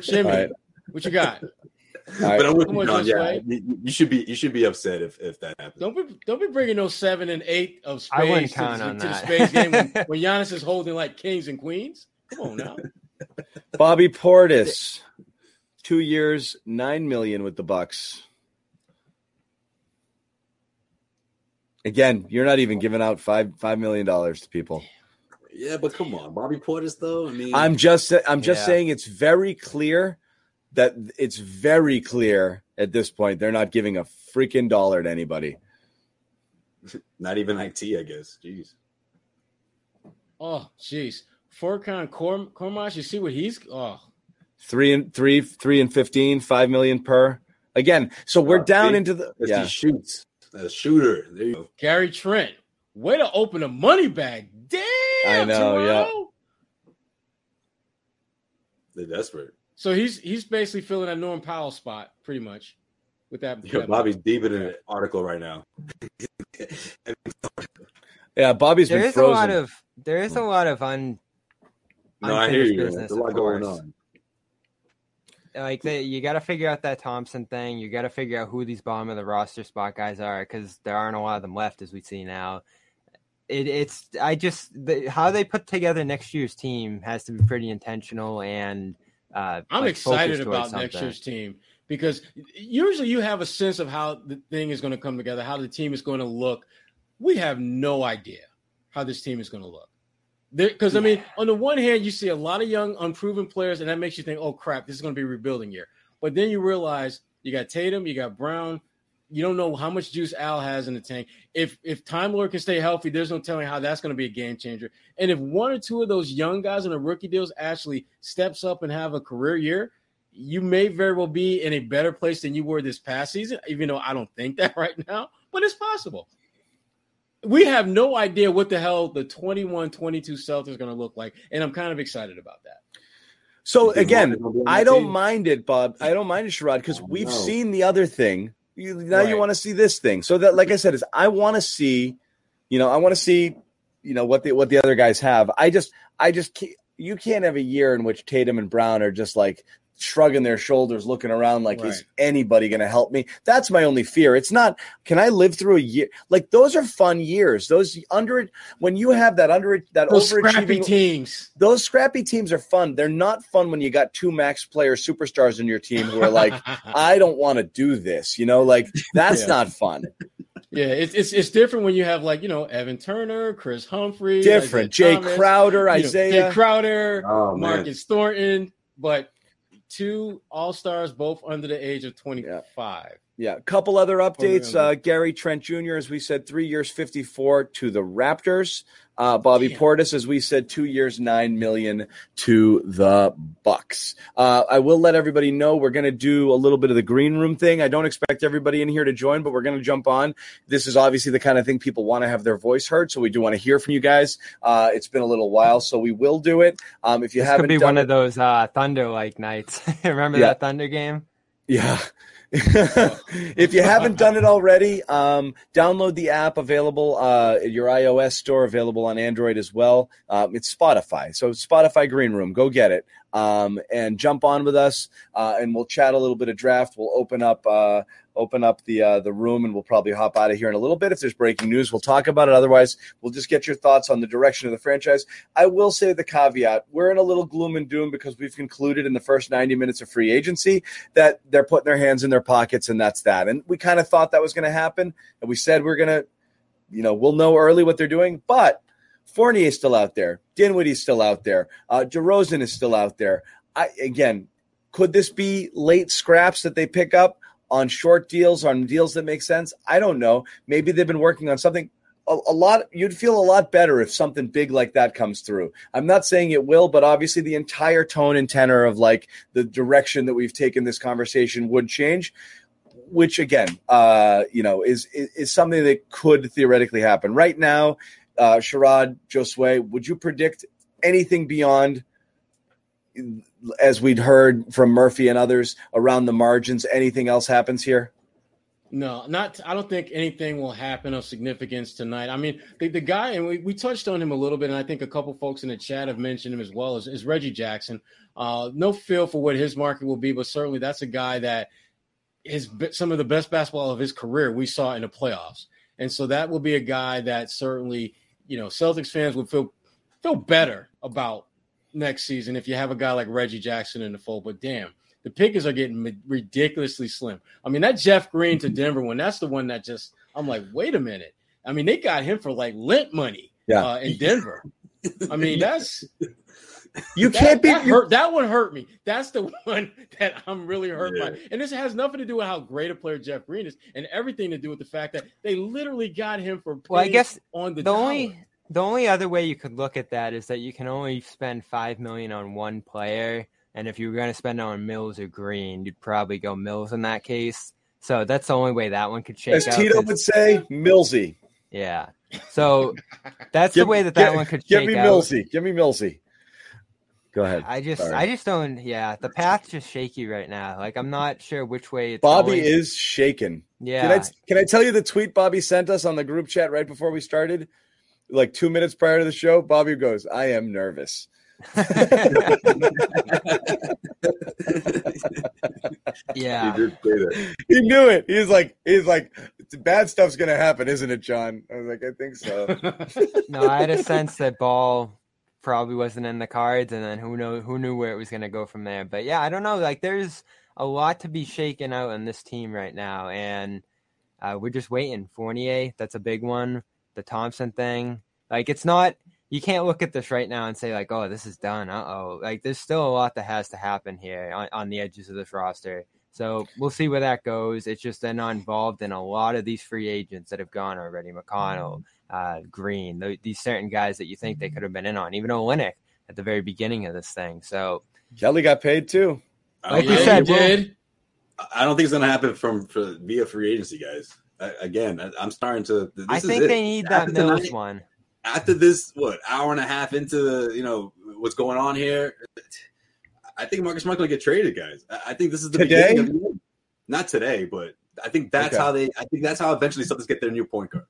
Jimmy, right. What you got? Right. But I'm with you, John, yeah. you, you should be you should be upset if, if that happens. Don't be don't be bringing those seven and eight of space to, to, to the space game when, when Giannis is holding like kings and queens. Come on now, Bobby Portis, two years, nine million with the Bucks. Again, you're not even giving out five five million dollars to people. Yeah, but come on, Bobby Portis, though. I mean, I'm just, I'm just yeah. saying, it's very clear that it's very clear at this point they're not giving a freaking dollar to anybody. Not even I T, I guess. Jeez. Oh, jeez. Furkan Korm- Kormash, you see what he's oh. three and three, three and fifteen, five million per. Again, so we're oh, down see? into the That's yeah. shoots. A shooter. There you go. Gary Trent, way to open a money bag. Damn. I know, tomorrow? yeah. They're desperate. So he's he's basically filling a Norm Powell spot, pretty much, with that. Yo, that Bobby's ball. deep in an article right now. yeah, Bobby's there been is frozen. A lot of, there is a lot of un. No, I hear you. There's a lot going on. Like they, you got to figure out that Thompson thing. You got to figure out who these bottom of the roster spot guys are, because there aren't a lot of them left, as we see now. It, it's I just the, how they put together next year's team has to be pretty intentional, and uh, I'm like excited about something. Next year's team, because usually you have a sense of how the thing is going to come together, how the team is going to look. We have no idea how this team is going to look, because I mean, yeah. on the one hand, you see a lot of young, unproven players, and that makes you think, "Oh crap, this is going to be a rebuilding year." But then you realize you got Tatum, you got Brown. You don't know how much juice Al has in the tank. If if Time Lord can stay healthy, there's no telling how that's going to be a game changer. And if one or two of those young guys in the rookie deals actually steps up and have a career year, you may very well be in a better place than you were this past season, even though I don't think that right now, but it's possible. We have no idea what the hell the twenty-one twenty-two Celtics are going to look like, and I'm kind of excited about that. So, again, I don't mind it, Bob. I don't mind it, Sherrod, because we've know. seen the other thing. You, now right. you want to see this thing. So that, like I said, is I want to see, you know, I want to see, you know, what the what the other guys have. I just, I just, can't, you can't have a year in which Tatum and Brown are just like shrugging their shoulders, looking around like, right. is anybody going to help me? That's my only fear. It's not, can I live through a year? Like those are fun years. Those under it when you have that under that those overachieving scrappy teams. Those scrappy teams are fun. They're not fun when you got two max player superstars in your team who are like, I don't want to do this. You know, like that's yeah. not fun. Yeah, it's, it's it's different when you have like, you know, Evan Turner, Chris Humphrey, different Jay Thomas, Crowder, Isaiah you know, Jay Crowder, oh, Marcus Thornton, but. Two All-Stars, both under the age of twenty-five. Yeah, yeah. A couple other updates. Uh, Gary Trent Junior, as we said, three years, fifty-four to the Raptors. Uh, Bobby Damn. Portis, as we said, two years, nine million dollars to the Bucks. Uh, I will let everybody know we're going to do a little bit of the green room thing. I don't expect everybody in here to join, but we're going to jump on. This is obviously the kind of thing people want to have their voice heard, so we do want to hear from you guys. Uh, it's been a little while, so we will do it. Um, if you this haven't, could be done one it, of those uh, Thunder-like nights. Remember yeah. that Thunder game? Yeah. If you haven't done it already, um, download the app, available uh, at your iOS store, available on Android as well. Um, it's Spotify. So Spotify Green Room, go get it. Um, and jump on with us, uh, and we'll chat a little bit of draft. We'll open up uh, open up the uh, the room, and we'll probably hop out of here in a little bit. If there's breaking news, we'll talk about it. Otherwise, we'll just get your thoughts on the direction of the franchise. I will say the caveat, we're in a little gloom and doom because we've concluded in the first ninety minutes of free agency that they're putting their hands in their pockets, and that's that. And we kind of thought that was going to happen, and we said we're going to, you know, we'll know early what they're doing, but Fournier is still out there. Dinwiddie's still out there. Uh, DeRozan is still out there. I, again, could this be late scraps that they pick up on short deals, on deals that make sense? I don't know. Maybe they've been working on something. A, a lot. You'd feel a lot better if something big like that comes through. I'm not saying it will, but obviously the entire tone and tenor of like the direction that we've taken this conversation would change, which again, uh, you know, is, is is something that could theoretically happen right now. Uh, Sherrod, Josue, would you predict anything beyond, as we'd heard from Murphy and others, around the margins? Anything else happens here? No, not. I don't think anything will happen of significance tonight. I mean, the, the guy, and we, we touched on him a little bit, and I think a couple folks in the chat have mentioned him as well, is, is Reggie Jackson. Uh, no feel for what his market will be, but certainly that's a guy that is some of the best basketball of his career we saw in the playoffs. And so that will be a guy that certainly, you know, Celtics fans would feel feel better about next season if you have a guy like Reggie Jackson in the fold. But damn, the pickings are getting ridiculously slim. I mean, that Jeff Green to Denver one, that's the one that just, I'm like, wait a minute. I mean, they got him for like lint money yeah. uh, in Denver. I mean, that's you that, can't be that, hurt, that one hurt me. That's the one that I'm really hurt yeah. by. And this has nothing to do with how great a player Jeff Green is, and everything to do with the fact that they literally got him for paying well, I guess on the, the only the only other way you could look at that is that you can only spend five million on one player, and if you were going to spend it on Mills or Green, you'd probably go Mills in that case. So that's the only way that one could shake out. As Tito would say, Millsy. Yeah. So that's give, the way that that give, one could shake out. Give me Millsy. Give me Millsy. Go ahead. I just, Sorry. I just don't. Yeah, the path's just shaky right now. Like, I'm not sure which way. It's Bobby going. Is shaken. Yeah. Can I, can I tell you the tweet Bobby sent us on the group chat right before we started? Like two minutes prior to the show, Bobby goes, "I am nervous." Yeah, he did say that. He knew it. He's like, he's like, bad stuff's gonna happen, isn't it, John? I was like, I think so. No, I had a sense that Ball probably wasn't in the cards, and then who know who knew where it was going to go from there. But yeah, I don't know. Like, there's a lot to be shaken out on this team right now, and uh, we're just waiting. Fournier, that's a big one. The Thompson thing, like, it's not. You can't look at this right now and say like, oh, this is done. Uh oh. Like, there's still a lot that has to happen here on, on the edges of this roster. So we'll see where that goes. It's just they're not involved in a lot of these free agents that have gone already. McConnell, uh, Green, th- these certain guys that you think they could have been in on, even Olynyk at the very beginning of this thing. So Kelly got paid too. Like you said, did. I don't think it's going to happen from, from via free agency, guys. I, again, I, I'm starting to. This I think is they it. need that after Mills tonight, one. After this, what hour and a half into the, you know, what's going on here. I think Marcus Smart going to get traded, guys. I think this is the today? beginning of the not today, but I think that's okay. how they. I think that's how eventually Celtics get their new point guard.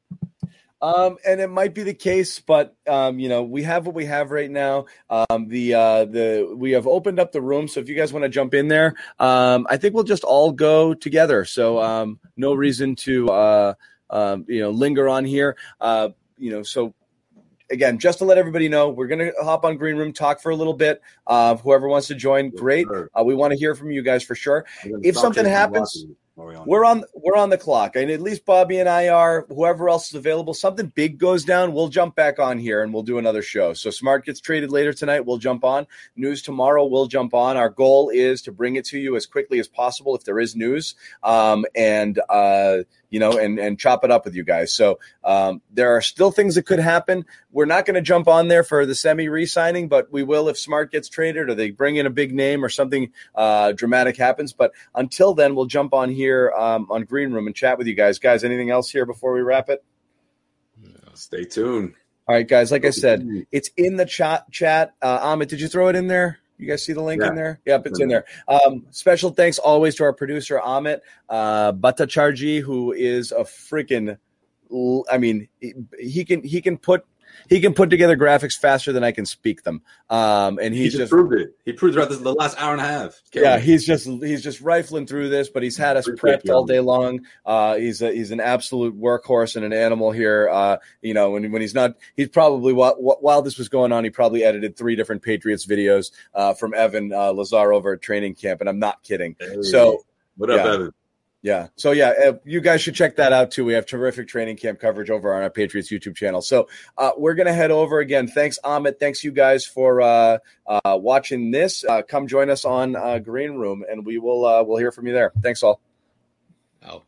Um, and it might be the case, but um, you know, we have what we have right now. Um, the uh, the we have opened up the room, so if you guys want to jump in there, um, I think we'll just all go together. So um, no reason to uh, um, you know linger on here. Uh, you know, so. Again, just to let everybody know, we're going to hop on Green Room, talk for a little bit. Uh, whoever wants to join, great. Uh, we want to hear from you guys for sure. If something happens, we're on we're on the clock. And at least Bobby and I are, whoever else is available. Something big goes down, we'll jump back on here and we'll do another show. So Smart gets traded later tonight, we'll jump on. News tomorrow, we'll jump on. Our goal is to bring it to you as quickly as possible if there is news. Um, and uh you know, and, and chop it up with you guys. So um, there are still things that could happen. We're not going to jump on there for the semi re-signing, but we will if Smart gets traded or they bring in a big name or something uh, dramatic happens. But until then, we'll jump on here um, on Green Room and chat with you guys. Guys, anything else here before we wrap it? Yeah, stay tuned. All right, guys. Like I said, it's in the chat. chat. Uh, Amit, did you throw it in there? You guys see the link yeah. in there? Yep, it's mm-hmm. in there. Um, special thanks always to our producer, Amit uh, Bhattacharjee, who is a freaking – I mean, he can he can put he can put together graphics faster than I can speak them. Um, and he's he just, just proved it. He proved throughout this, the last hour and a half. Can't yeah, we? he's just he's just rifling through this, but he's had us Pretty prepped all day long. Uh, he's a, he's an absolute workhorse and an animal here. Uh, you know, when when he's not, he's probably while, while this was going on, he probably edited three different Patriots videos uh, from Evan uh, Lazar over at training camp, and I'm not kidding. Hey, so what up, yeah. Evan? Yeah. So, yeah, you guys should check that out, too. We have terrific training camp coverage over on our Patriots YouTube channel. So uh, we're going to head over again. Thanks, Amit. Thanks, you guys, for uh, uh, watching this. Uh, come join us on uh, Green Room, and we will uh, we'll hear from you there. Thanks, all. Oh.